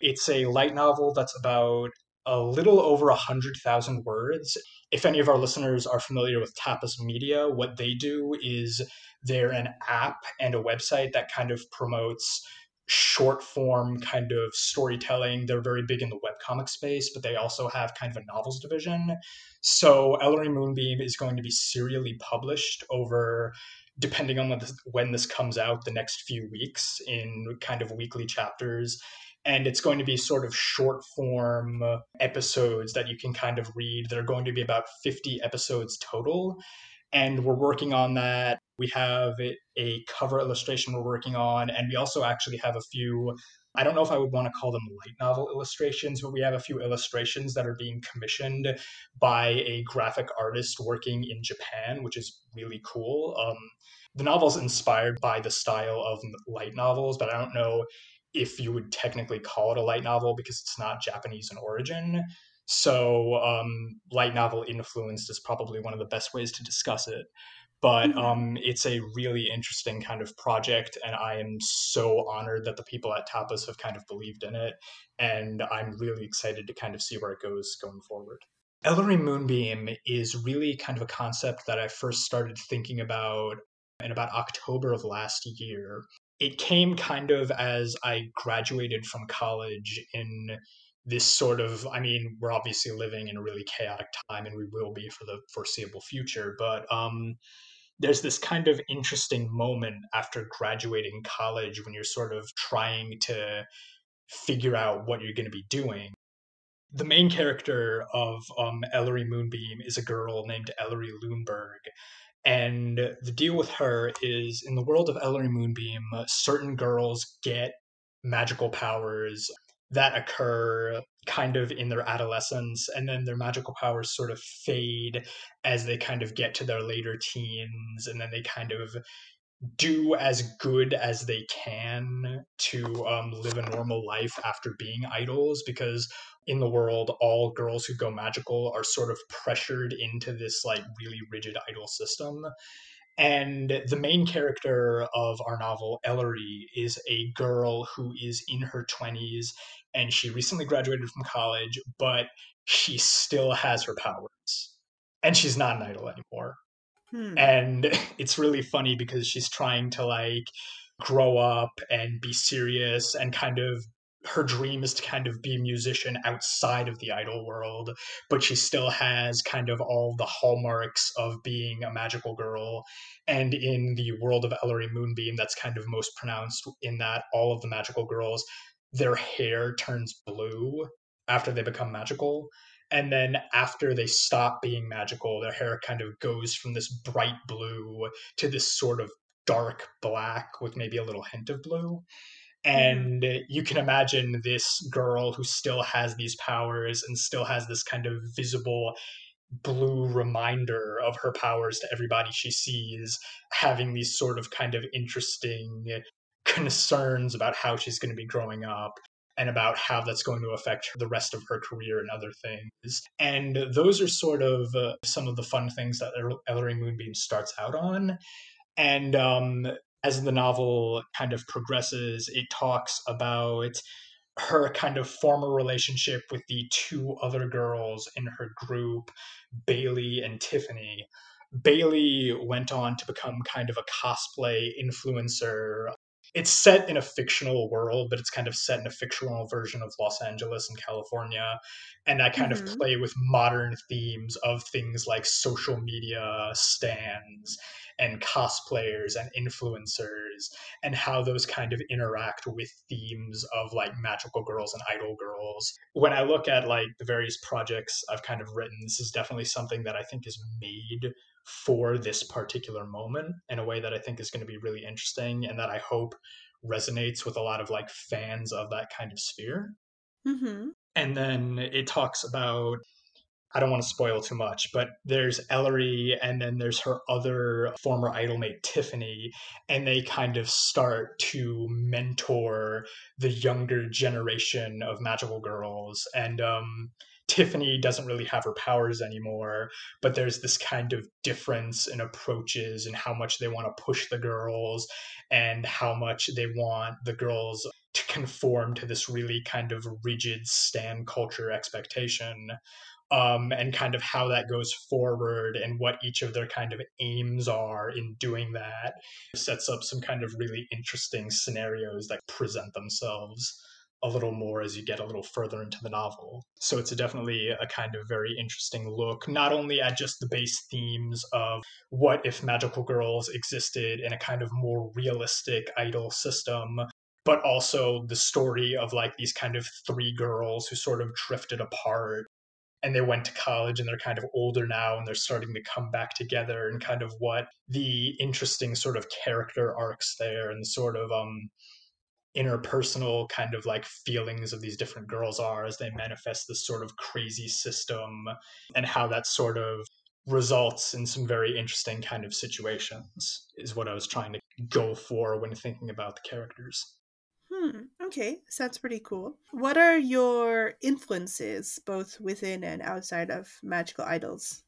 It's a light novel that's about a little over one hundred thousand words. If any of our listeners are familiar with Tapas Media, what they do is they're an app and a website that kind of promotes short form kind of storytelling. They're very big in the webcomic space, but they also have kind of a novels division. So Ellery Moonbeam is going to be serially published over, depending on when this comes out, the next few weeks in kind of weekly chapters. And it's going to be sort of short form episodes that you can kind of read. There are going to be about fifty episodes total. And we're working on that. We have a cover illustration we're working on. And we also actually have a few, I don't know if I would want to call them light novel illustrations, but we have a few illustrations that are being commissioned by a graphic artist working in Japan, which is really cool. Um, the novel's inspired by the style of light novels, but I don't know if you would technically call it a light novel because it's not Japanese in origin. So um, light novel influenced is probably one of the best ways to discuss it. But mm-hmm. um, it's a really interesting kind of project, and I am so honored that the people at Tapas have kind of believed in it. And I'm really excited to kind of see where it goes going forward. Ellery Moonbeam is really kind of a concept that I first started thinking about in about October of last year. It came kind of as I graduated from college in this sort of, I mean, we're obviously living in a really chaotic time, and we will be for the foreseeable future, but um, there's this kind of interesting moment after graduating college when you're sort of trying to figure out what you're going to be doing. The main character of um, Ellery Moonbeam is a girl named Ellery Lundberg. And the deal with her is, in the world of Ellery Moonbeam, certain girls get magical powers that occur kind of in their adolescence, and then their magical powers sort of fade as they kind of get to their later teens, and then they kind of do as good as they can to um, live a normal life after being idols, because in the world, all girls who go magical are sort of pressured into this like really rigid idol system. And the main character of our novel, Ellery, is a girl who is in her twenties, and she recently graduated from college, but she still has her powers, and she's not an idol anymore. Hmm. And it's really funny because she's trying to like grow up and be serious, and kind of her dream is to kind of be a musician outside of the idol world, but she still has kind of all the hallmarks of being a magical girl. And in the world of Ellery Moonbeam, that's kind of most pronounced in that all of the magical girls, their hair turns blue after they become magical. And then after they stop being magical, their hair kind of goes from this bright blue to this sort of dark black with maybe a little hint of blue. And you can imagine this girl who still has these powers and still has this kind of visible blue reminder of her powers to everybody she sees, having these sort of kind of interesting concerns about how she's going to be growing up and about how that's going to affect the rest of her career and other things. And those are sort of uh, some of the fun things that Ellery Moonbeam starts out on. And um, as the novel kind of progresses, it talks about her kind of former relationship with the two other girls in her group, Bailey and Tiffany. Bailey went on to become kind of a cosplay influencer. It's set in a fictional world, but it's kind of set in a fictional version of Los Angeles and California. And I kind mm-hmm. of play with modern themes of things like social media stands and cosplayers and influencers, and how those kind of interact with themes of like magical girls and idol girls. When I look at like the various projects I've kind of written, this is definitely something that I think is made for this particular moment in a way that I think is going to be really interesting, and that I hope resonates with a lot of like fans of that kind of sphere. Mm-hmm. And then it talks about, I don't want to spoil too much, but there's Ellery and then there's her other former idolmate, Tiffany, and they kind of start to mentor the younger generation of magical girls. And um Tiffany doesn't really have her powers anymore, but there's this kind of difference in approaches and how much they want to push the girls and how much they want the girls to conform to this really kind of rigid stan culture expectation, um, and kind of how that goes forward and what each of their kind of aims are in doing that. It sets up some kind of really interesting scenarios that present themselves a little more as you get a little further into the novel. So it's a definitely a kind of very interesting look, not only at just the base themes of what if magical girls existed in a kind of more realistic idol system, but also the story of like these kind of three girls who sort of drifted apart and they went to college and they're kind of older now and they're starting to come back together, and kind of what the interesting sort of character arcs there and sort of um interpersonal kind of like feelings of these different girls are as they manifest this sort of crazy system, and how that sort of results in some very interesting kind of situations is what I was trying to go for when thinking about the characters. Hmm. Okay. Sounds pretty cool. What are your influences both within and outside of magical idols?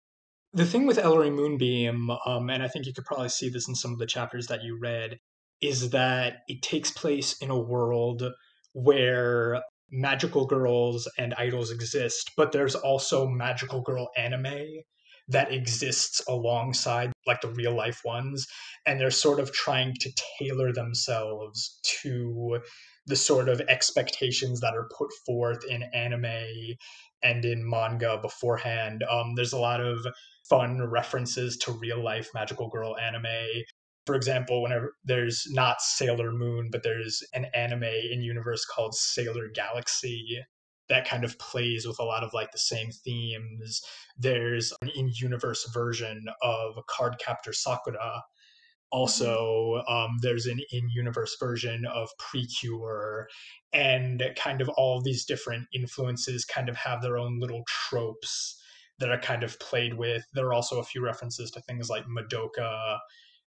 The thing with Ellery Moonbeam, um, and I think you could probably see this in some of the chapters that you read, is that it takes place in a world where magical girls and idols exist, but there's also magical girl anime that exists alongside like the real life ones, and they're sort of trying to tailor themselves to the sort of expectations that are put forth in anime and in manga beforehand. Um, there's a lot of fun references to real life magical girl anime. For example, whenever there's not Sailor Moon, but there's an anime in universe called Sailor Galaxy that kind of plays with a lot of like the same themes. There's an in-universe version of Cardcaptor Sakura. Also, um, there's an in-universe version of Precure, and kind of all these different influences kind of have their own little tropes that are kind of played with. There are also a few references to things like Madoka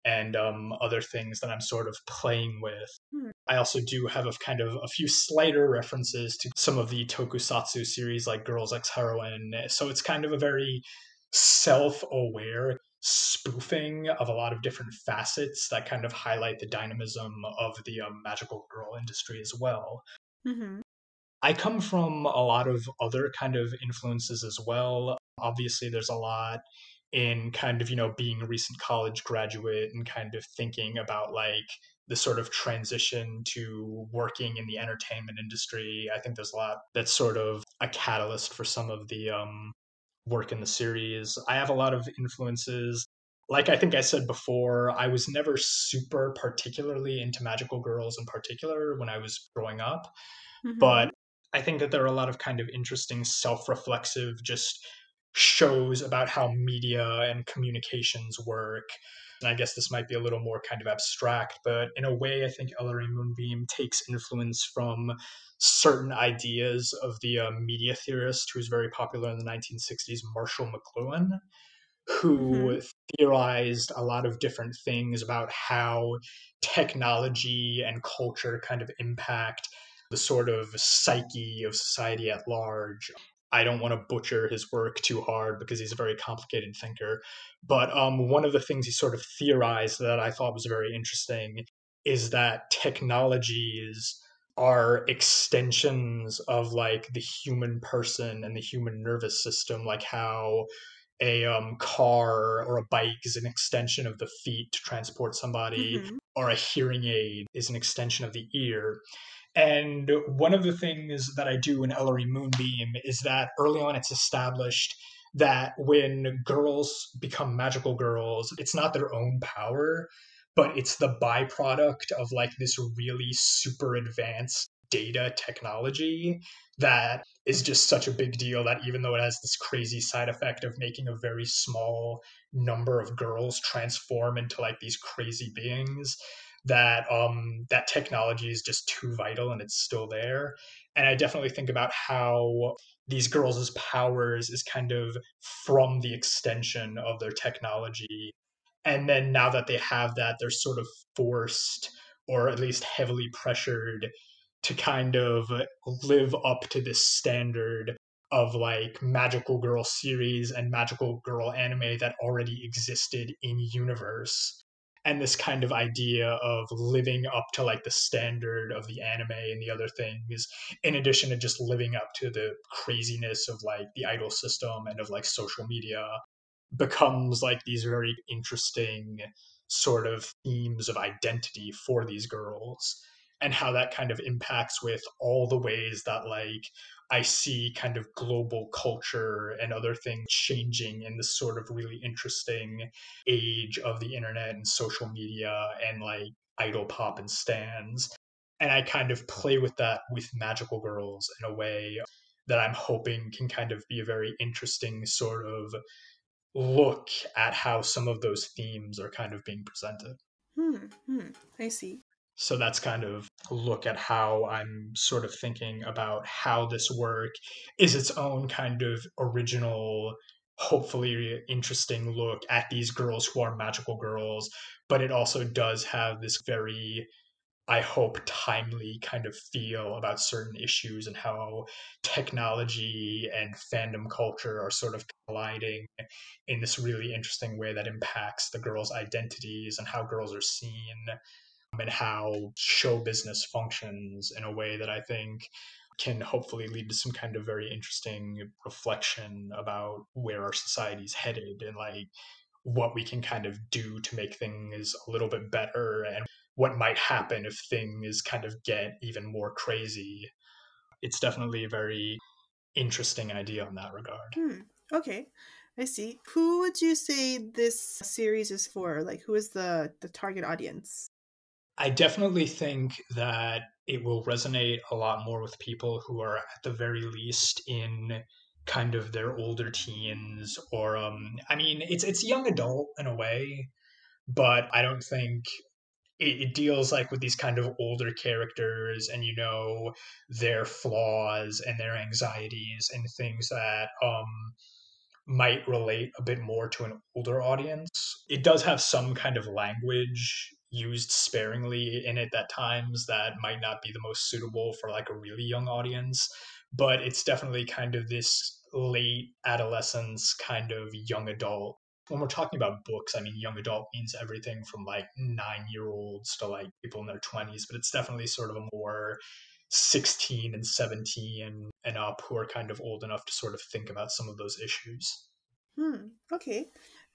and um, other things that I'm sort of playing with. Hmm. I also do have a kind of a few slighter references to some of the Tokusatsu series like Girls Ex-Heroine. So it's kind of a very self-aware spoofing of a lot of different facets that kind of highlight the dynamism of the um, magical girl industry as well. Mm-hmm. I come from a lot of other kind of influences as well. Obviously, there's a lot in kind of, you know, being a recent college graduate and kind of thinking about like the sort of transition to working in the entertainment industry. I think there's a lot that's sort of a catalyst for some of the um, work in the series. I have a lot of influences. Like I think I said before, I was never super particularly into magical girls in particular when I was growing up. Mm-hmm. But I think that there are a lot of kind of interesting self-reflexive just shows about how media and communications work. And I guess this might be a little more kind of abstract, but in a way, I think Ellery Moonbeam takes influence from certain ideas of the uh, media theorist who's very popular in the nineteen sixties, Marshall McLuhan, who mm-hmm. theorized a lot of different things about how technology and culture kind of impact the sort of psyche of society at large. I don't want to butcher his work too hard because he's a very complicated thinker. But um, one of the things he sort of theorized that I thought was very interesting is that technologies are extensions of like the human person and the human nervous system, like how a um, car or a bike is an extension of the feet to transport somebody, mm-hmm. or a hearing aid is an extension of the ear. And one of the things that I do in Ellery Moonbeam is that early on it's established that when girls become magical girls, it's not their own power, but it's the byproduct of like this really super advanced data technology that is just such a big deal that even though it has this crazy side effect of making a very small number of girls transform into like these crazy beings, that um that technology is just too vital and it's still there. And I definitely think about how these girls' powers is kind of from the extension of their technology. And then now that they have that, they're sort of forced, or at least heavily pressured, to kind of live up to this standard of like magical girl series and magical girl anime that already existed in universe. And this kind of idea of living up to like the standard of the anime and the other things, in addition to just living up to the craziness of like the idol system and of like social media, becomes like these very interesting sort of themes of identity for these girls. And how that kind of impacts with all the ways that like I see kind of global culture and other things changing in this sort of really interesting age of the internet and social media and like idol pop and stans. And I kind of play with that with magical girls in a way that I'm hoping can kind of be a very interesting sort of look at how some of those themes are kind of being presented. Hmm, hmm, I see. So that's kind of a look at how I'm sort of thinking about how this work is its own kind of original, hopefully interesting look at these girls who are magical girls, but it also does have this very, I hope, timely kind of feel about certain issues and how technology and fandom culture are sort of colliding in this really interesting way that impacts the girls' identities and how girls are seen, and how show business functions in a way that I think can hopefully lead to some kind of very interesting reflection about where our society's headed and like what we can kind of do to make things a little bit better and what might happen if things kind of get even more crazy. It's definitely a very interesting idea in that regard. Hmm. Okay. I see. Who would you say this series is for? Like, who is the, the target audience? I definitely think that it will resonate a lot more with people who are at the very least in kind of their older teens or, um, I mean, it's it's young adult in a way, but I don't think it, it deals like with these kind of older characters and, you know, their flaws and their anxieties and things that um, might relate a bit more to an older audience. It does have some kind of language used sparingly in it at times that might not be the most suitable for like a really young audience, but it's definitely kind of this late adolescence kind of young adult. When we're talking about books, I mean, young adult means everything from like nine-year-olds to like people in their twenties, but it's definitely sort of a more sixteen and seventeen and up who are kind of old enough to sort of think about some of those issues. Hmm. Okay.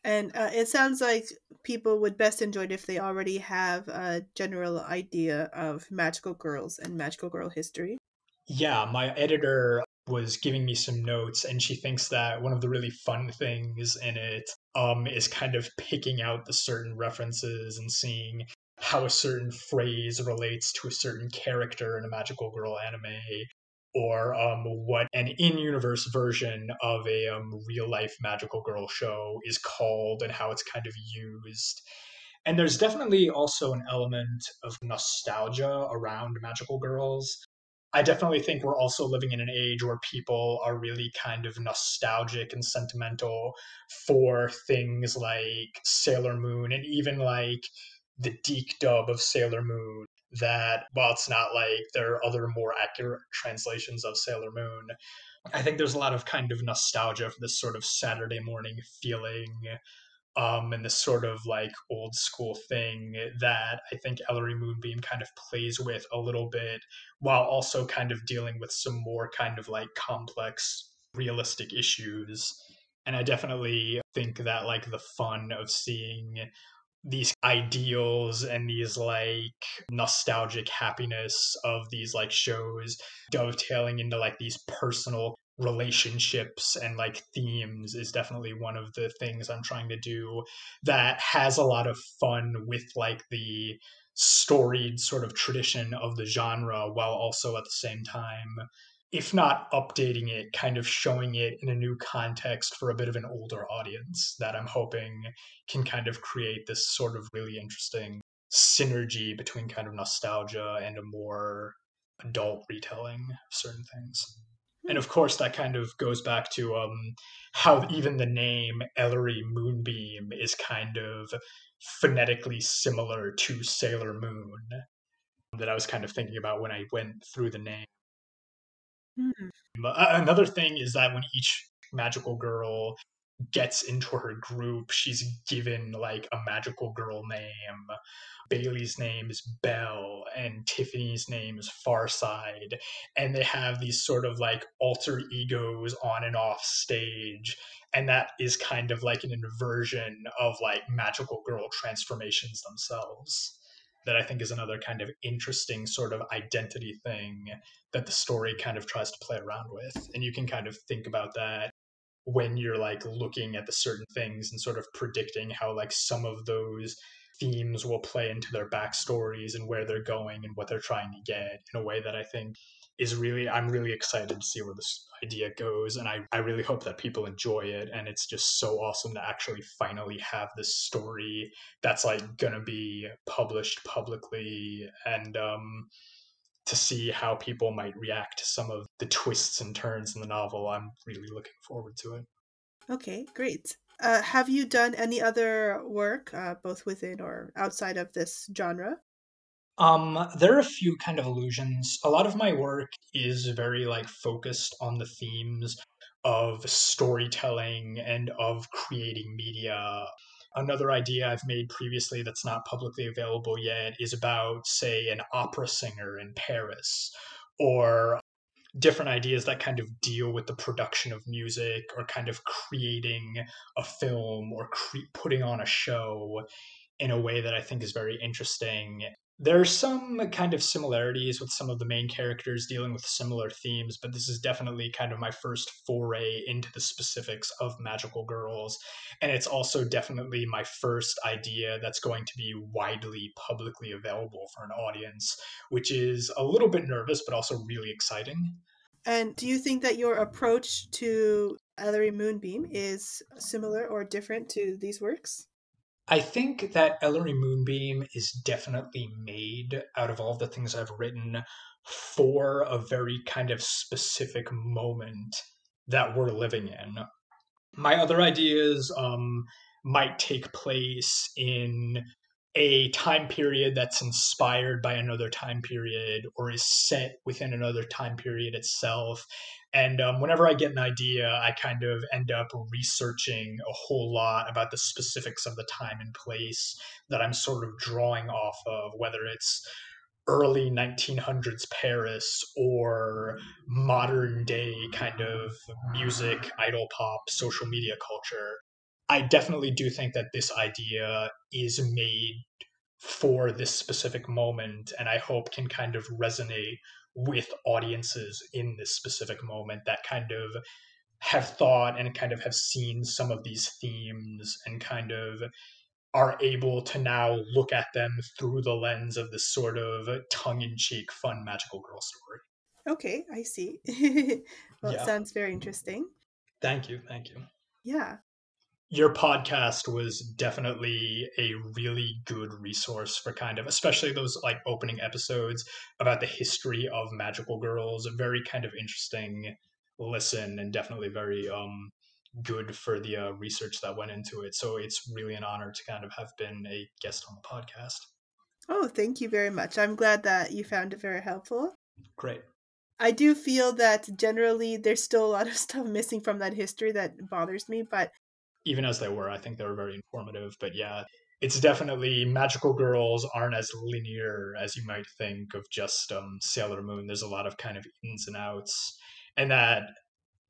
And uh, it sounds like people would best enjoy it if they already have a general idea of magical girls and magical girl history. Yeah, my editor was giving me some notes, and she thinks that one of the really fun things in it um, is kind of picking out the certain references and seeing how a certain phrase relates to a certain character in a magical girl anime, or um, what an in-universe version of a um, real-life magical girl show is called and how it's kind of used. And there's definitely also an element of nostalgia around magical girls. I definitely think we're also living in an age where people are really kind of nostalgic and sentimental for things like Sailor Moon and even like the Deke dub of Sailor Moon. That while it's not like there are other more accurate translations of Sailor Moon, I think there's a lot of kind of nostalgia for this sort of Saturday morning feeling um, and this sort of like old school thing that I think Ellery Moonbeam kind of plays with a little bit, while also kind of dealing with some more kind of like complex, realistic issues. And I definitely think that like the fun of seeing these ideals and these like nostalgic happiness of these like shows dovetailing into like these personal relationships and like themes is definitely one of the things I'm trying to do that has a lot of fun with like the storied sort of tradition of the genre, while also at the same time, if not updating it, kind of showing it in a new context for a bit of an older audience that I'm hoping can kind of create this sort of really interesting synergy between kind of nostalgia and a more adult retelling of certain things. And of course, that kind of goes back to um, how even the name Ellery Moonbeam is kind of phonetically similar to Sailor Moon, that I was kind of thinking about when I went through the name. Another thing is that when each magical girl gets into her group, she's given like a magical girl name. Bailey's name is Belle and Tiffany's name is Farside, and they have these sort of like alter egos on and off stage, and that is kind of like an inversion of like magical girl transformations themselves. That I think is another kind of interesting sort of identity thing that the story kind of tries to play around with. And you can kind of think about that when you're like looking at the certain things and sort of predicting how like some of those themes will play into their backstories and where they're going and what they're trying to get, in a way that I think is really, I'm really excited to see where this idea goes. And I, I really hope that people enjoy it. And it's just so awesome to actually finally have this story that's like going to be published publicly, and um, to see how people might react to some of the twists and turns in the novel. I'm really looking forward to it. Okay, great. Uh, have you done any other work, uh, both within or outside of this genre? Um, there are a few kind of allusions. A lot of my work is very like focused on the themes of storytelling and of creating media. Another idea I've made previously that's not publicly available yet is about, say, an opera singer in Paris, or different ideas that kind of deal with the production of music, or kind of creating a film, or cre- putting on a show in a way that I think is very interesting. There are some kind of similarities with some of the main characters dealing with similar themes, but this is definitely kind of my first foray into the specifics of magical girls. And it's also definitely my first idea that's going to be widely publicly available for an audience, which is a little bit nervous, but also really exciting. And do you think that your approach to Ellery Moonbeam is similar or different to these works? I think that Ellery Moonbeam is definitely made, out of all the things I've written, for a very kind of specific moment that we're living in. My other ideas um, might take place in a time period that's inspired by another time period, or is set within another time period itself. And um, whenever I get an idea, I kind of end up researching a whole lot about the specifics of the time and place that I'm sort of drawing off of, whether it's early nineteen hundreds Paris or modern day kind of music, idol pop, social media culture. I definitely do think that this idea is made for this specific moment, and I hope can kind of resonate with audiences in this specific moment that kind of have thought and kind of have seen some of these themes and kind of are able to now look at them through the lens of this sort of tongue-in-cheek, fun, magical girl story. Okay, I see. Well, yeah. It sounds very interesting. Thank you, thank you. Yeah. Your podcast was definitely a really good resource for kind of, especially those like opening episodes about the history of magical girls. A very kind of interesting listen, and definitely very um, good for the uh, research that went into it. So it's really an honor to kind of have been a guest on the podcast. Oh, thank you very much. I'm glad that you found it very helpful. Great. I do feel that generally there's still a lot of stuff missing from that history that bothers me, but even as they were, I think they were very informative. But yeah, it's definitely magical girls aren't as linear as you might think of just um, Sailor Moon. There's a lot of kind of ins and outs, and that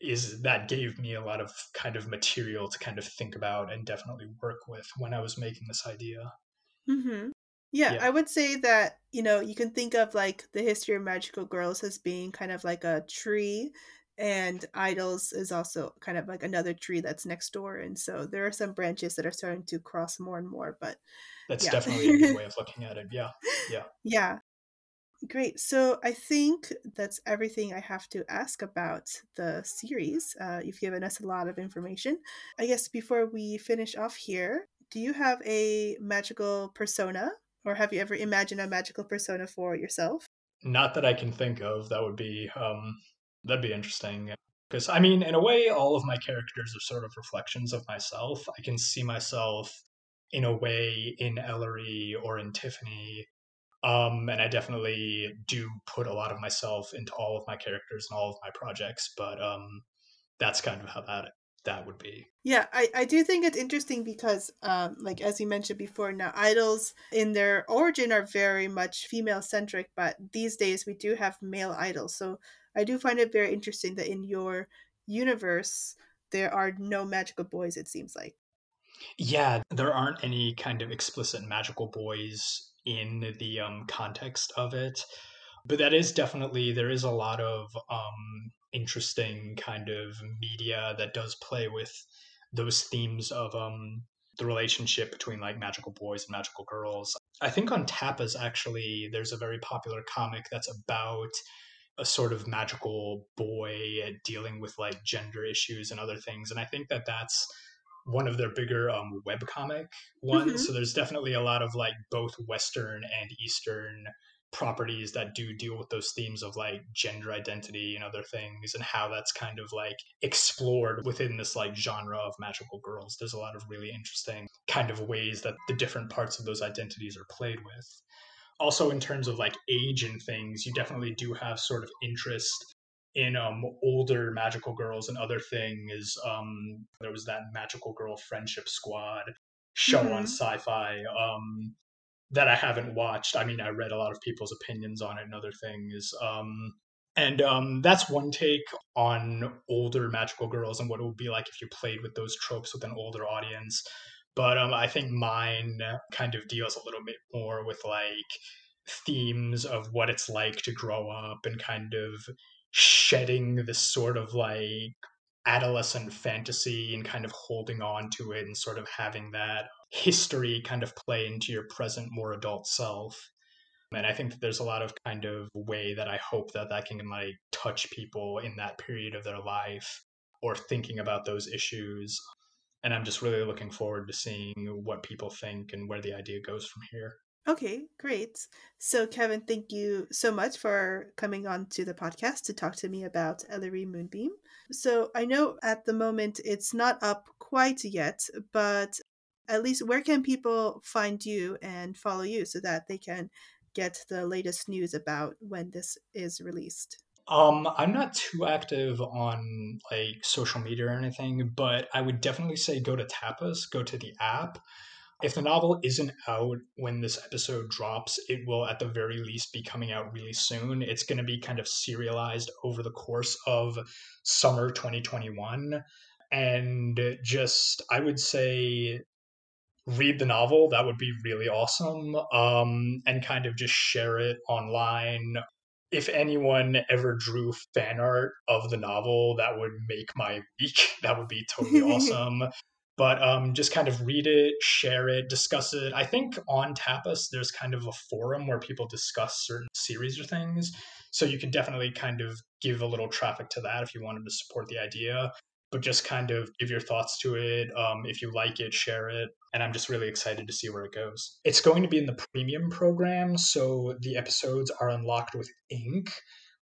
is that gave me a lot of kind of material to kind of think about and definitely work with when I was making this idea. Mm-hmm. Yeah, yeah, I would say that, you know, you can think of like the history of magical girls as being kind of like a tree, and Idols is also kind of like another tree that's next door. And so there are some branches that are starting to cross more and more, but that's yeah. definitely a good way of looking at it. Yeah. Yeah. Yeah. Great. So I think that's everything I have to ask about the series. Uh, you've given us a lot of information. I guess before we finish off here, do you have a magical persona? Or have you ever imagined a magical persona for yourself? Not that I can think of. That would be, um, that'd be interesting. Because, I mean, in a way, all of my characters are sort of reflections of myself. I can see myself, in a way, in Ellery or in Tiffany. Um, and I definitely do put a lot of myself into all of my characters and all of my projects. But um, that's kind of how that is. That would be. Yeah, I, I do think it's interesting because, um, like, as you mentioned before, now Idols in their origin are very much female centric, but these days we do have male idols. So I do find it very interesting that in your universe, there are no magical boys, it seems like. Yeah, there aren't any kind of explicit magical boys in the um, context of it. But that is definitely, there is a lot of um, interesting kind of media that does play with those themes of um, the relationship between like magical boys and magical girls. I think on Tapas, actually, there's a very popular comic that's about a sort of magical boy dealing with like gender issues and other things. And I think that that's one of their bigger um, webcomic ones. Mm-hmm. So there's definitely a lot of like both Western and Eastern properties that do deal with those themes of like gender identity and other things, and how that's kind of like explored within this like genre of magical girls. There's a lot of really interesting kind of ways that the different parts of those identities are played with. Also, in terms of like age and things, you definitely do have sort of interest in um older magical girls and other things. Um there was that Magical Girl Friendship Squad show mm-hmm. on Sci-Fi um that I haven't watched. I mean, I read a lot of people's opinions on it and other things. Um, and um, that's one take on older magical girls and what it would be like if you played with those tropes with an older audience. But um, I think mine kind of deals a little bit more with like themes of what it's like to grow up and kind of shedding this sort of like adolescent fantasy and kind of holding on to it and sort of having that history kind of play into your present more adult self. And I think that there's a lot of kind of way that I hope that that can like touch people in that period of their life or thinking about those issues. And I'm just really looking forward to seeing what people think and where the idea goes from here. Okay, great. So Kevin, thank you so much for coming on to the podcast to talk to me about Ellery Moonbeam. So I know at the moment it's not up quite yet, but at least where can people find you and follow you so that they can get the latest news about when this is released? Um, I'm not too active on like social media or anything, but I would definitely say go to Tapas, go to the app. If the novel isn't out when this episode drops, it will at the very least be coming out really soon. It's going to be kind of serialized over the course of summer twenty twenty-one. And just, I would say, read the novel. That would be really awesome. Um, and kind of just share it online. If anyone ever drew fan art of the novel, that would make my week. That would be totally awesome. But um, just kind of read it, share it, discuss it. I think on Tapas, there's kind of a forum where people discuss certain series or things. So you can definitely kind of give a little traffic to that if you wanted to support the idea. But just kind of give your thoughts to it. Um, if you like it, share it. And I'm just really excited to see where it goes. It's going to be in the premium program. So the episodes are unlocked with ink,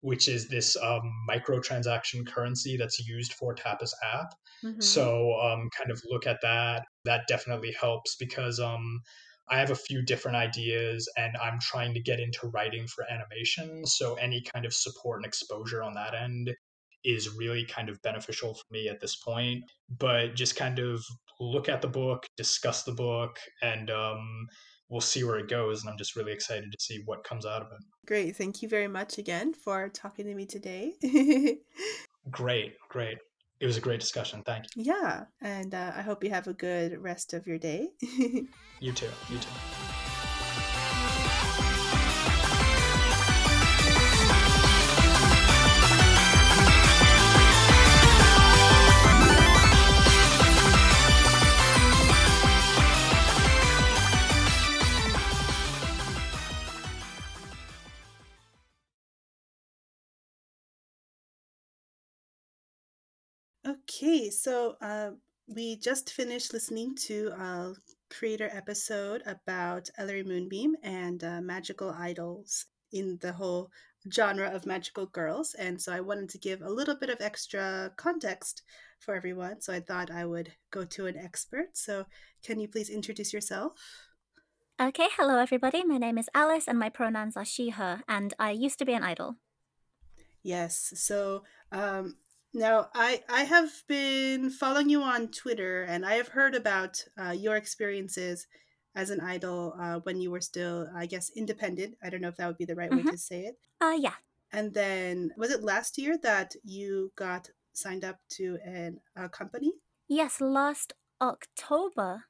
which is this um, microtransaction currency that's used for Tapas app. Mm-hmm. So um, kind of look at that. That definitely helps because um, I have a few different ideas and I'm trying to get into writing for animation. So any kind of support and exposure on that end is really kind of beneficial for me at this point. But just kind of look at the book, discuss the book, and um, we'll see where it goes. And I'm just really excited to see what comes out of it. Great. Thank you very much again for talking to me today. Great. Great. It was a great discussion. Thank you. Yeah. And uh, I hope you have a good rest of your day. You too. You too. Okay, so uh, we just finished listening to a creator episode about Ellery Moonbeam and uh, magical idols in the whole genre of magical girls. And so I wanted to give a little bit of extra context for everyone. So I thought I would go to an expert. So can you please introduce yourself? Okay, hello everybody. My name is Alice and my pronouns are she, her, and I used to be an idol. Yes, so... Um, Now, I, I have been following you on Twitter, and I have heard about uh, your experiences as an idol uh, when you were still, I guess, independent. I don't know if that would be the right mm-hmm. way to say it. Uh, yeah. And then, was it last year that you got signed up to an, a company? Yes, last October.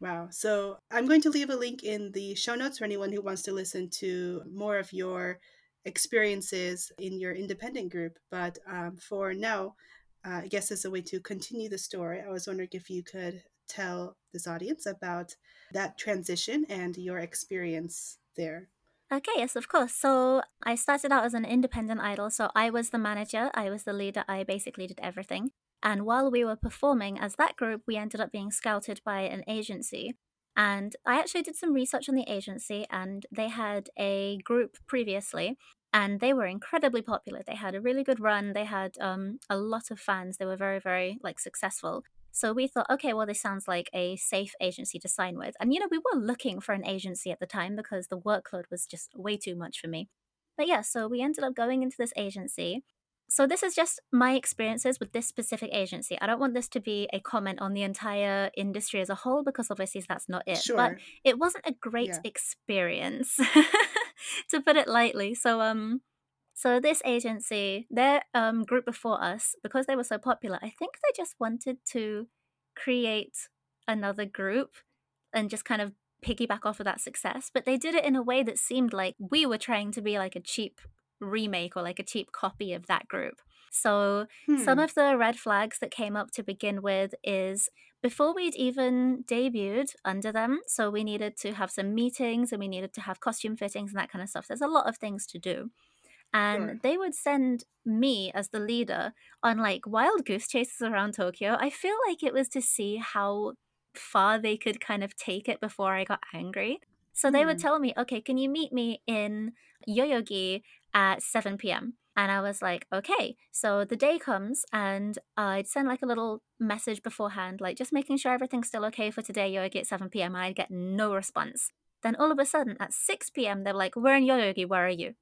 Wow. So I'm going to leave a link in the show notes for anyone who wants to listen to more of your experiences in your independent group. But um, for now, uh, I guess as a way to continue the story, I was wondering if you could tell this audience about that transition and your experience there. Okay, yes, of course. So I started out as an independent idol. So I was the manager. I was the leader. I basically did everything. And while we were performing as that group, we ended up being scouted by an agency. And I actually did some research on the agency, and they had a group previously, and they were incredibly popular. They had a really good run. They had um, a lot of fans. They were very, very like successful. So we thought, okay, well, this sounds like a safe agency to sign with. And, you know, we were looking for an agency at the time because the workload was just way too much for me. But yeah, so we ended up going into this agency. So this is just my experiences with this specific agency. I don't want this to be a comment on the entire industry as a whole, because obviously that's not it. Sure. But it wasn't a great yeah. experience, to put it lightly. So um, so this agency, their um group before us, because they were so popular, I think they just wanted to create another group and just kind of piggyback off of that success. But they did it in a way that seemed like we were trying to be like a cheap remake or like a cheap copy of that group. So hmm. some of the red flags that came up to begin with is before we'd even debuted under them, so we needed to have some meetings and we needed to have costume fittings and that kind of stuff. There's a lot of things to do. And sure. they would send me as the leader on like wild goose chases around Tokyo. I feel like it was to see how far they could kind of take it before I got angry. So they hmm. would tell me, okay, can you meet me in Yoyogi at seven p.m. And I was like, okay. So the day comes and I'd send like a little message beforehand, like just making sure everything's still okay for today, Yoyogi at seven p.m. I'd get no response. Then all of a sudden at six p.m. they're like, we're in Yoyogi, where are you?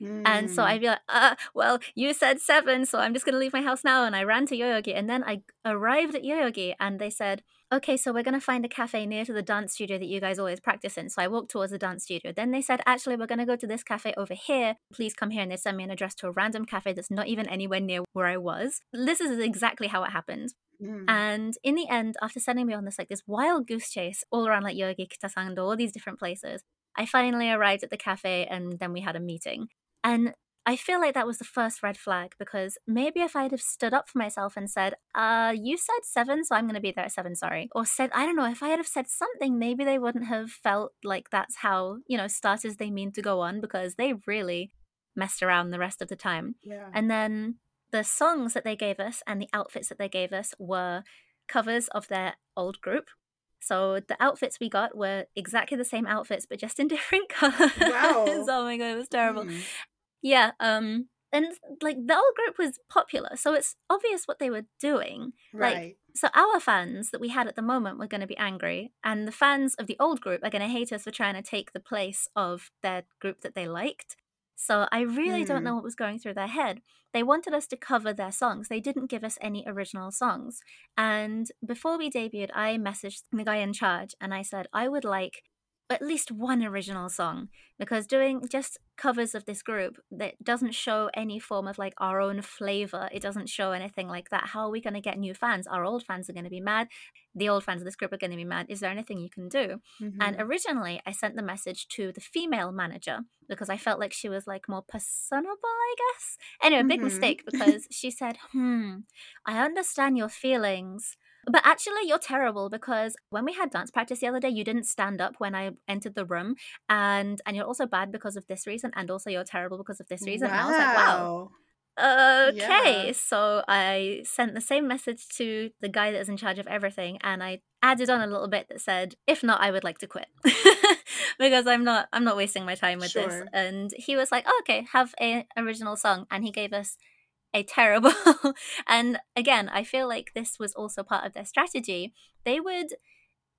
Mm. And so I'd be like, uh, well, you said seven, so I'm just going to leave my house now. And I ran to Yoyogi, and then I arrived at Yoyogi and they said, okay, so we're going to find a cafe near to the dance studio that you guys always practice in. So I walked towards the dance studio. Then they said, actually, we're going to go to this cafe over here. Please come here. And they sent me an address to a random cafe that's not even anywhere near where I was. This is exactly how it happened. Mm. And in the end, after sending me on this like this wild goose chase all around like Yoyogi, Kitasando, all these different places, I finally arrived at the cafe, and then we had a meeting. And I feel like that was the first red flag, because maybe if I'd have stood up for myself and said, uh, you said seven, so I'm going to be there at seven, sorry. Or said, I don't know, if I had have said something, maybe they wouldn't have felt like that's how, you know, starters they mean to go on, because they really messed around the rest of the time. Yeah. And then the songs that they gave us and the outfits that they gave us were covers of their old group. So the outfits we got were exactly the same outfits, but just in different colors. Wow. Oh my God, it was terrible. Mm. Yeah, um, and like the old group was popular, so it's obvious what they were doing. Right. Like, so our fans that we had at the moment were going to be angry, and the fans of the old group are going to hate us for trying to take the place of their group that they liked. So I really mm. don't know what was going through their head. They wanted us to cover their songs. They didn't give us any original songs. And before we debuted, I messaged the guy in charge and I said, I would like at least one original song, because doing just covers of this group that doesn't show any form of like our own flavor, it doesn't show anything like that. How are we going to get new fans? Our old fans are going to be mad. The old fans of this group are going to be mad. Is there anything you can do? Mm-hmm. And originally I sent the message to the female manager because I felt like she was like more personable, I guess. Anyway, mm-hmm. big mistake, because she said, hmm, I understand your feelings, but actually, you're terrible, because when we had dance practice the other day, you didn't stand up when I entered the room. And and you're also bad because of this reason. And also you're terrible because of this reason. Wow. And I was like, wow. Okay. Yeah. So I sent the same message to the guy that is in charge of everything. And I added on a little bit that said, if not, I would like to quit. Because I'm not I'm not wasting my time with sure. this. And he was like, oh, okay, have an original song. And he gave us a terrible and again, I feel like this was also part of their strategy. They would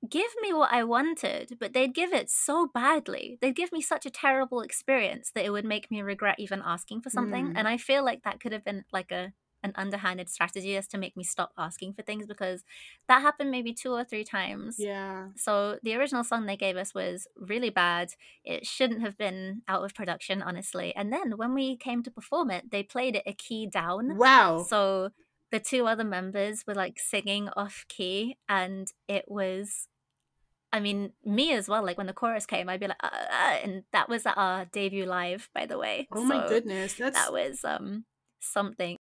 give me what I wanted, but they'd give it so badly. They'd give me such a terrible experience that it would make me regret even asking for something. Mm. And I feel like that could have been like a an underhanded strategy as to make me stop asking for things, because that happened maybe two or three times. Yeah. So the original song they gave us was really bad. It shouldn't have been out of production, honestly. And then when we came to perform it, they played it a key down. Wow. So the two other members were like singing off key, and it was, I mean, me as well. Like when the chorus came, I'd be like, uh, uh, and that was at our debut live, by the way. Oh so my goodness. That's... That was um something.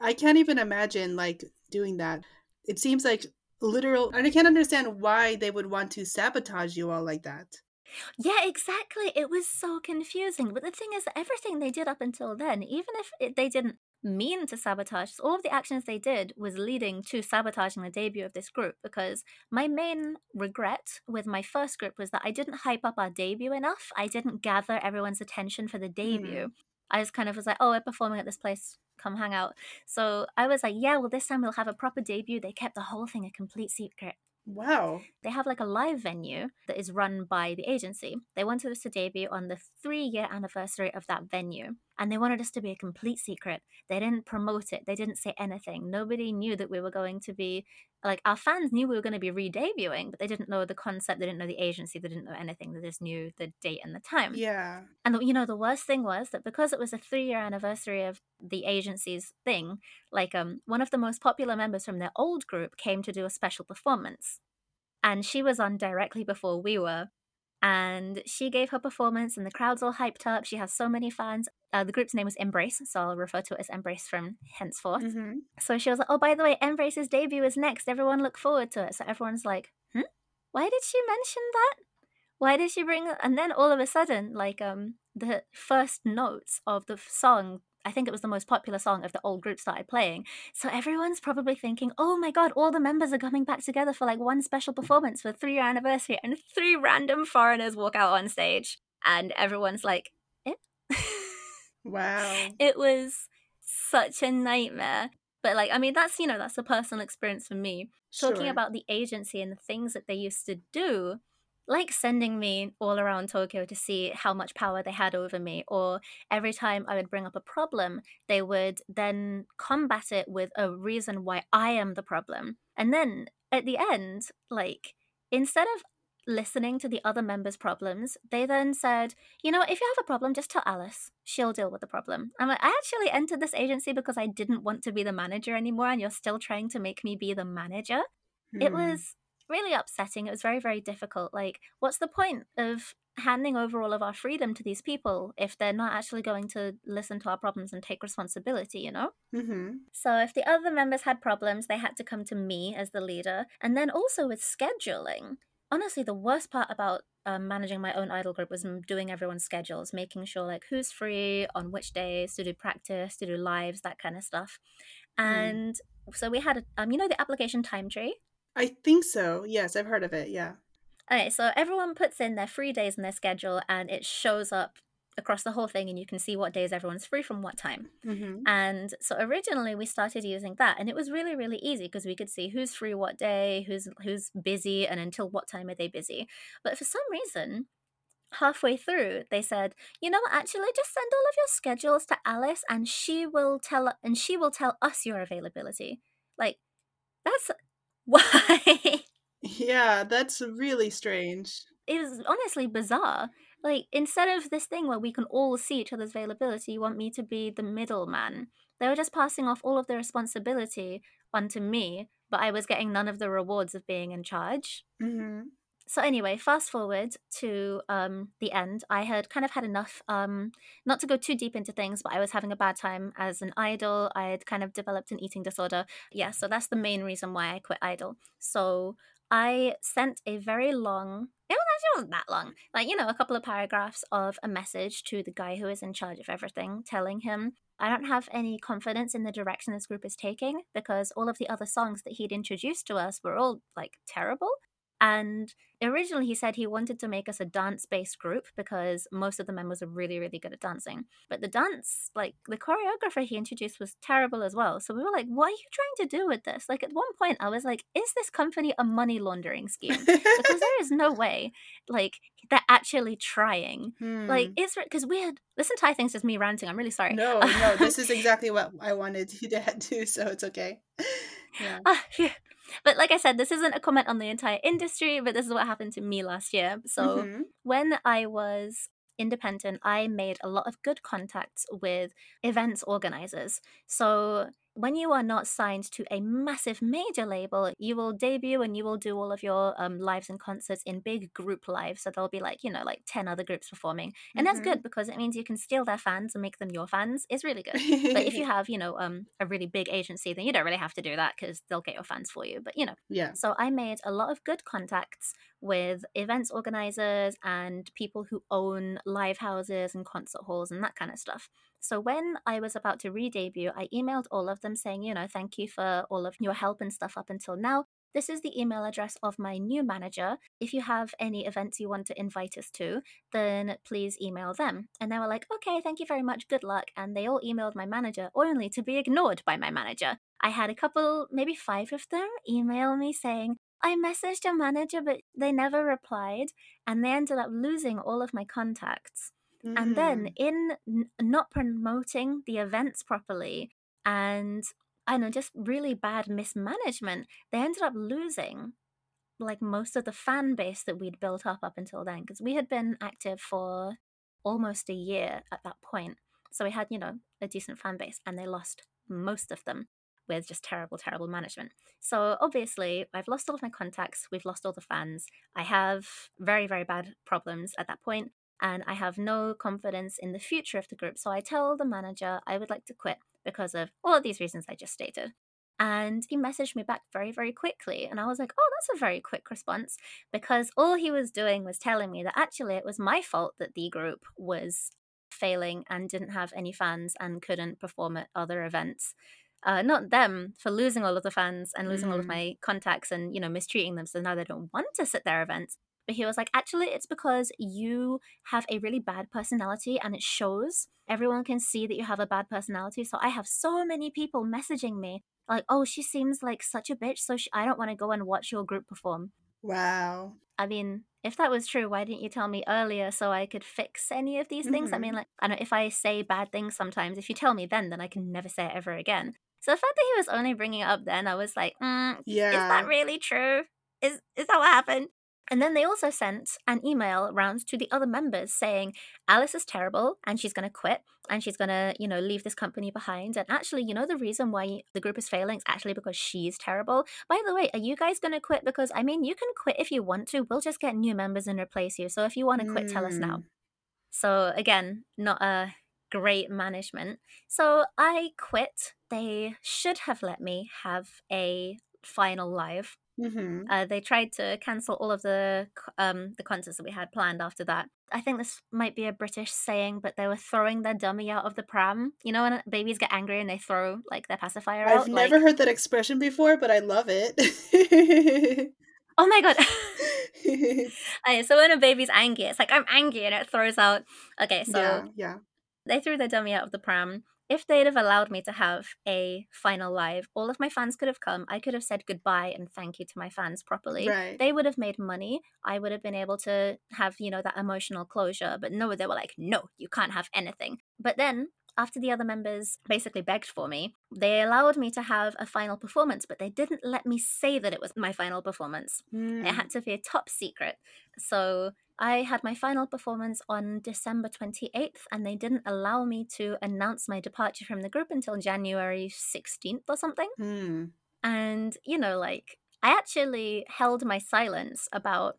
I can't even imagine, like, doing that. It seems like literal... And I can't understand why they would want to sabotage you all like that. Yeah, exactly. It was so confusing. But the thing is, everything they did up until then, even if it, they didn't mean to sabotage, all of the actions they did was leading to sabotaging the debut of this group, because my main regret with my first group was that I didn't hype up our debut enough. I didn't gather everyone's attention for the debut. Mm. I just kind of was like, oh, we're performing at this place, come hang out. So I was like, yeah, well, this time we'll have a proper debut. They kept the whole thing a complete secret. Wow. They have like a live venue that is run by the agency. They wanted us to debut on the three-year anniversary of that venue. And they wanted us to be a complete secret. They didn't promote it. They didn't say anything. Nobody knew that we were going to be, like, our fans knew we were going to be re-debuting, but they didn't know the concept. They didn't know the agency. They didn't know anything. They just knew the date and the time. Yeah. And, you know, the worst thing was that because it was a three-year anniversary of the agency's thing, like, um, one of the most popular members from their old group came to do a special performance. And she was on directly before we were. And she gave her performance and the crowd's all hyped up. She has so many fans. Uh, the group's name was Embrace, so I'll refer to it as Embrace from henceforth. Mm-hmm. So she was like, oh, by the way, Embrace's debut is next. Everyone look forward to it. So everyone's like, hmm? Why did she mention that? Why did she bring... And then all of a sudden, like um, the first notes of the song, I think it was the most popular song of the old group, started playing. So everyone's probably thinking, oh my God, all the members are coming back together for like one special performance for three-year anniversary, and three random foreigners walk out on stage. And everyone's like, eh? Wow. It was such a nightmare. But like, I mean, that's, you know, that's a personal experience for me. Sure. Talking about the agency and the things that they used to do, like sending me all around Tokyo to see how much power they had over me, or every time I would bring up a problem, they would then combat it with a reason why I am the problem. And then at the end, like, instead of listening to the other members' problems, they then said, you know, if you have a problem, just tell Alice, she'll deal with the problem. I'm like, I actually entered this agency because I didn't want to be the manager anymore, and you're still trying to make me be the manager. Hmm. It was really upsetting. It was very, very difficult. Like, what's the point of handing over all of our freedom to these people if they're not actually going to listen to our problems and take responsibility, you know? Mm-hmm. So if the other members had problems, they had to come to me as the leader. And then also with scheduling, honestly, the worst part about um, managing my own idol group was doing everyone's schedules, making sure like who's free on which days to do practice, to do lives, that kind of stuff. And mm. so we had, a, um, you know, the application time tree. I think so. Yes, I've heard of it. Yeah. Okay, so everyone puts in their free days in their schedule, and it shows up across the whole thing, and you can see what days everyone's free from what time. Mm-hmm. And so originally we started using that, and it was really, really easy because we could see who's free what day, who's who's busy, and until what time are they busy. But for some reason, halfway through, they said, you know, actually, just send all of your schedules to Alice, and she will tell and she will tell us your availability. Like, that's why. Yeah, that's really strange. It is honestly bizarre. Like, instead of this thing where we can all see each other's availability, you want me to be the middleman. They were just passing off all of the responsibility onto me, but I was getting none of the rewards of being in charge. Mm-hmm. So anyway, fast forward to um, the end. I had kind of had enough, um, not to go too deep into things, but I was having a bad time as an idol. I had kind of developed an eating disorder. Yeah, so that's the main reason why I quit Idol. So I sent a very long, it wasn't that long, like, you know, a couple of paragraphs of a message to the guy who is in charge of everything, telling him, I don't have any confidence in the direction this group is taking because all of the other songs that he'd introduced to us were all, like, terrible. And originally he said he wanted to make us a dance-based group because most of the members are really, really good at dancing. But the dance, like, the choreographer he introduced was terrible as well. So we were like, what are you trying to do with this? Like, at one point I was like, is this company a money laundering scheme? Because there is no way, like, they're actually trying. Hmm. Like, it's because we had, this entire thing's just me ranting. I'm really sorry. No, no, this is exactly what I wanted you to do, so it's okay. Yeah. Uh, yeah. But like I said, this isn't a comment on the entire industry, but this is what happened to me last year. So mm-hmm. when I was independent, I made a lot of good contacts with events organizers. So when you are not signed to a massive major label, you will debut and you will do all of your um, lives and concerts in big group lives. So there'll be like, you know, like ten other groups performing. And mm-hmm. that's good because it means you can steal their fans and make them your fans. It's really good. But if you have, you know, um, a really big agency, then you don't really have to do that because they'll get your fans for you. But, you know, yeah. So I made a lot of good contacts with events organizers and people who own live houses and concert halls and that kind of stuff. So when I was about to re-debut, I emailed all of them saying, you know, thank you for all of your help and stuff up until now. This is the email address of my new manager. If you have any events you want to invite us to, then please email them. And they were like, okay, thank you very much. Good luck. And they all emailed my manager, only to be ignored by my manager. I had a couple, maybe five of them email me saying, I messaged your manager, but they never replied. And they ended up losing all of my contacts. Mm-hmm. And then in n- not promoting the events properly and, I know, just really bad mismanagement, they ended up losing, like, most of the fan base that we'd built up up until then. Because we had been active for almost a year at that point. So we had, you know, a decent fan base, and they lost most of them with just terrible, terrible management. So obviously, I've lost all of my contacts. We've lost all the fans. I have very, very bad problems at that point. And I have no confidence in the future of the group. So I tell the manager I would like to quit because of all of these reasons I just stated. And he messaged me back very, very quickly. And I was like, oh, that's a very quick response. Because all he was doing was telling me that actually it was my fault that the group was failing and didn't have any fans and couldn't perform at other events. Uh, not them, for losing all of the fans and losing mm. all of my contacts and, you know, mistreating them. So now they don't want us at their events. But he was like, actually, it's because you have a really bad personality and it shows. Everyone can see that you have a bad personality. So I have so many people messaging me like, oh, she seems like such a bitch. So she- I don't want to go and watch your group perform. Wow. I mean, if that was true, why didn't you tell me earlier so I could fix any of these mm-hmm. things? I mean, like, I don't know, if I say bad things sometimes, if you tell me then, then I can never say it ever again. So the fact that he was only bringing it up then, I was like, mm, yeah. Is that really true? Is is that what happened? And then they also sent an email round to the other members saying, Alice is terrible and she's going to quit and she's going to, you know, leave this company behind. And actually, you know, the reason why the group is failing is actually because she's terrible. By the way, are you guys going to quit? Because, I mean, you can quit if you want to. We'll just get new members and replace you. So if you want to quit, mm. tell us now. So again, not a great management. So I quit. They should have let me have a final live. Mm-hmm. Uh, they tried to cancel all of the um, the concerts that we had planned after that. I think this might be a British saying, but they were throwing their dummy out of the pram. You know when babies get angry and they throw, like, their pacifier I've out? I've never like... heard that expression before, but I love it. Oh my god. Okay, so when a baby's angry, it's like, I'm angry, and it throws out. Okay, so yeah, yeah. They threw their dummy out of the pram. If they'd have allowed me to have a final live, all of my fans could have come. I could have said goodbye and thank you to my fans properly. Right. They would have made money. I would have been able to have, you know, that emotional closure. But no, they were like, no, you can't have anything. But then after the other members basically begged for me, they allowed me to have a final performance, but they didn't let me say that it was my final performance. Mm. It had to be a top secret. So I had my final performance on December twenty-eighth, and they didn't allow me to announce my departure from the group until January sixteenth or something. Mm. And, you know, like, I actually held my silence about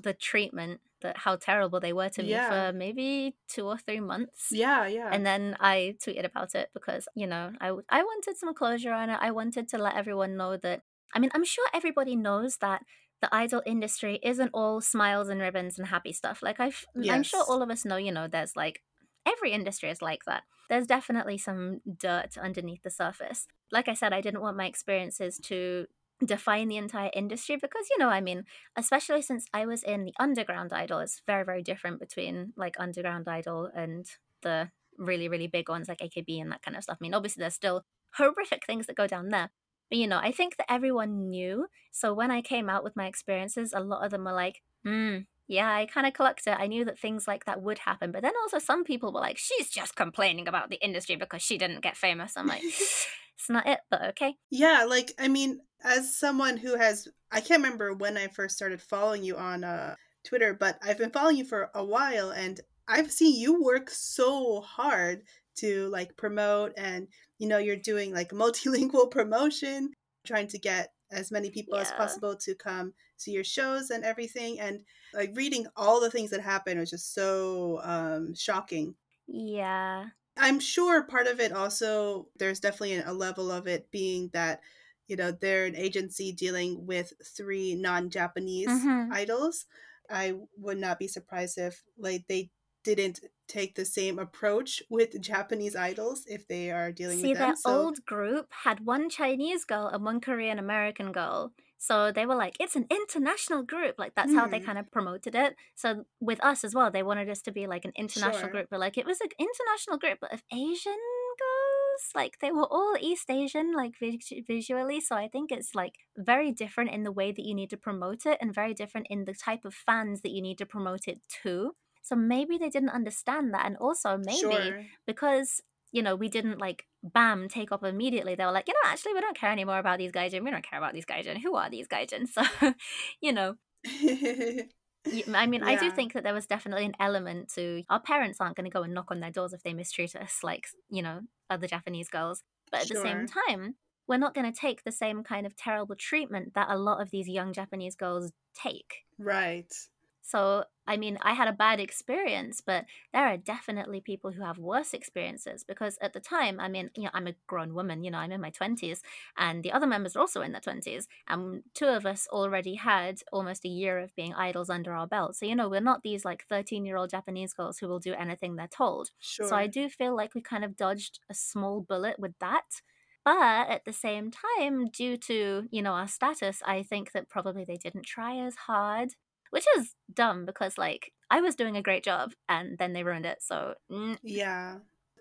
the treatment, that how terrible they were to me, yeah, for maybe two or three months. Yeah, yeah. And then I tweeted about it because, you know, I, I wanted some closure on it. I wanted to let everyone know that, I mean, I'm sure everybody knows that the idol industry isn't all smiles and ribbons and happy stuff. Like, I've, yes. I'm sure all of us know, you know, there's like, every industry is like that. There's definitely some dirt underneath the surface. Like I said, I didn't want my experiences to define the entire industry because, you know, I mean, especially since I was in the underground idol, it's very, very different between like underground idol and the really, really big ones like A K B and that kind of stuff. I mean, obviously there's still horrific things that go down there. But, you know, I think that everyone knew. So when I came out with my experiences, a lot of them were like, hmm, yeah, I kind of clocked it. I knew that things like that would happen. But then also some people were like, she's just complaining about the industry because she didn't get famous. I'm like, it's not it, but okay. Yeah, like, I mean, as someone who has, I can't remember when I first started following you on uh, Twitter, but I've been following you for a while and I've seen you work so hard to like promote, and you know, you're doing like multilingual promotion, trying to get as many people yeah. as possible to come to your shows and everything. And like reading all the things that happened was just so um, shocking. Yeah. I'm sure part of it also, there's definitely a level of it being that, you know, they're an agency dealing with three non-Japanese mm-hmm. idols. I would not be surprised if like they didn't take the same approach with Japanese idols if they are dealing See, with them. See, their so... old group had one Chinese girl and one Korean American girl. So they were like, it's an international group. Like, that's mm. how they kind of promoted it. So with us as well, they wanted us to be like an international sure. group. But like, it was an international group of Asian girls. Like, they were all East Asian, like vis- visually. So I think it's like very different in the way that you need to promote it and very different in the type of fans that you need to promote it to. So maybe they didn't understand that. And also maybe sure. because, you know, we didn't like, bam, take off immediately. They were like, you know, actually, we don't care anymore about these gaijin. We don't care about these gaijin. Who are these gaijin? So, you know, I mean, yeah. I do think that there was definitely an element to our parents aren't going to go and knock on their doors if they mistreat us like, you know, other Japanese girls. But at sure. the same time, we're not going to take the same kind of terrible treatment that a lot of these young Japanese girls take. Right. So, I mean, I had a bad experience, but there are definitely people who have worse experiences because at the time, I mean, you know, I'm a grown woman, you know, I'm in my twenties and the other members are also in their twenties. And two of us already had almost a year of being idols under our belt. So, you know, we're not these like thirteen-year-old Japanese girls who will do anything they're told. Sure. So I do feel like we kind of dodged a small bullet with that. But at the same time, due to, you know, our status, I think that probably they didn't try as hard. Which is dumb because, like, I was doing a great job and then they ruined it, so... Mm. Yeah.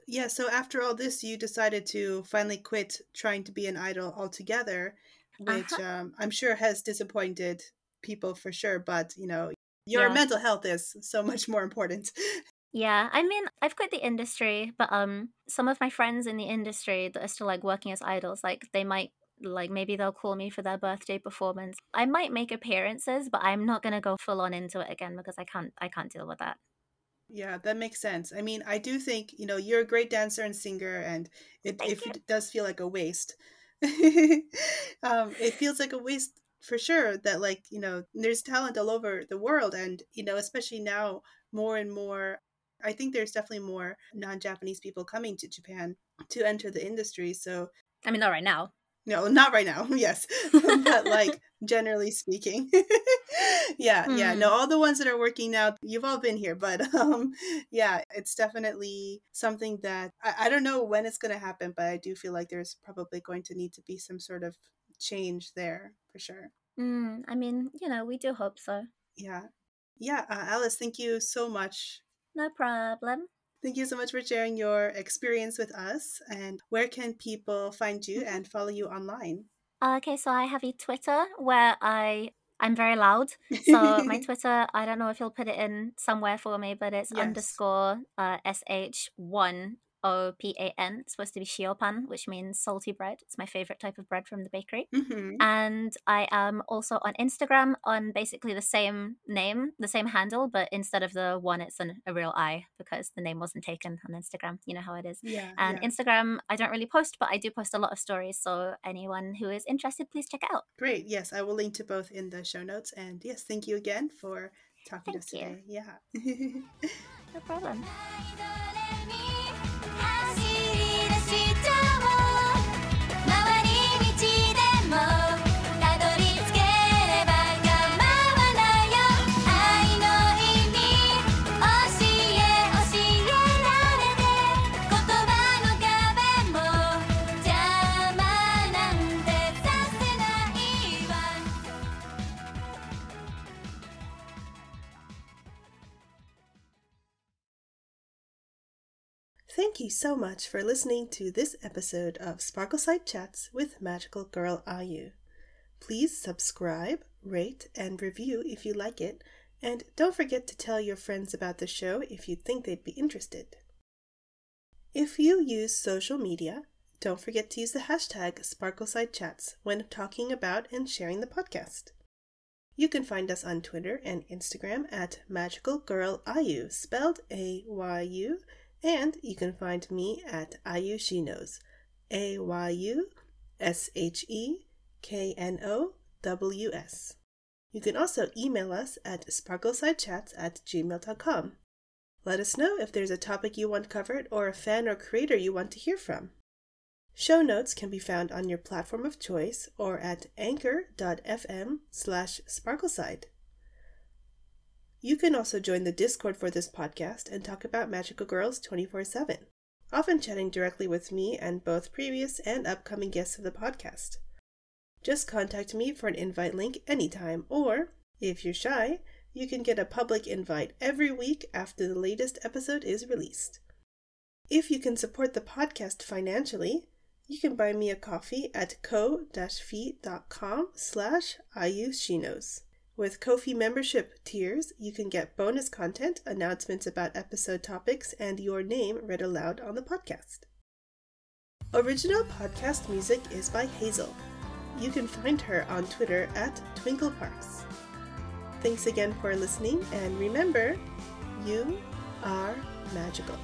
Yeah, so after all this, you decided to finally quit trying to be an idol altogether, which uh-huh. um, I'm sure has disappointed people for sure, but, you know, your yeah. mental health is so much more important. Yeah, I mean, I've quit the industry, but um, some of my friends in the industry that are still, like, working as idols, like, they might... like maybe they'll call me for their birthday performance. I might make appearances, but I'm not going to go full on into it again because I can't I can't deal with that. Yeah, that makes sense. I mean, I do think, you know, you're a great dancer and singer, and it, if it does feel like a waste. um, it feels like a waste for sure that, like, you know, there's talent all over the world, and, you know, especially now more and more, I think there's definitely more non-Japanese people coming to Japan to enter the industry. So, I mean, not right now. No, not right now. Yes. But like generally speaking. yeah. Mm. Yeah. No, all the ones that are working now, you've all been here. But um, yeah, it's definitely something that I, I don't know when it's going to happen, but I do feel like there's probably going to need to be some sort of change there for sure. Mm, I mean, you know, we do hope so. Yeah. Yeah. Uh, Alice, thank you so much. No problem. Thank you so much for sharing your experience with us. And where can people find you and follow you online? Okay, so I have a Twitter where I, I'm very loud. So my Twitter, I don't know if you'll put it in somewhere for me, but it's yes. underscore uh, S H one O P A N. It's supposed to be shiopan, which means salty bread. It's my favorite type of bread from the bakery. Mm-hmm. And I am also on Instagram on basically the same name, the same handle, but instead of the one, it's an, a real I because the name wasn't taken on Instagram. You know how it is. Yeah, and yeah. Instagram, I don't really post, but I do post a lot of stories. So anyone who is interested, please check it out. Great. Yes, I will link to both in the show notes. And yes, thank you again for talking thank to us you. Today. Yeah. No problem. Thank you so much for listening to this episode of Sparkle Side Chats with Magical Girl Ayu. Please subscribe, rate, and review if you like it, and don't forget to tell your friends about the show if you think they'd be interested. If you use social media, don't forget to use the hashtag SparkleSideChats when talking about and sharing the podcast. You can find us on Twitter and Instagram at Magical Girl Ayu, spelled A Y U. And you can find me at Ayushinows, A Y U S H E K N O W S. You can also email us at sparklesidechats at gmail dot com. Let us know if there's a topic you want covered or a fan or creator you want to hear from. Show notes can be found on your platform of choice or at anchor dot f m slash sparkleside. You can also join the Discord for this podcast and talk about Magical Girls twenty-four seven, often chatting directly with me and both previous and upcoming guests of the podcast. Just contact me for an invite link anytime, or, if you're shy, you can get a public invite every week after the latest episode is released. If you can support the podcast financially, you can buy me a coffee at ko dash fi dot com slash ayushinos. With Ko-fi membership tiers, you can get bonus content, announcements about episode topics, and your name read aloud on the podcast. Original podcast music is by Hazel. You can find her on Twitter at TwinkleParks. Thanks again for listening, and remember, you are magical.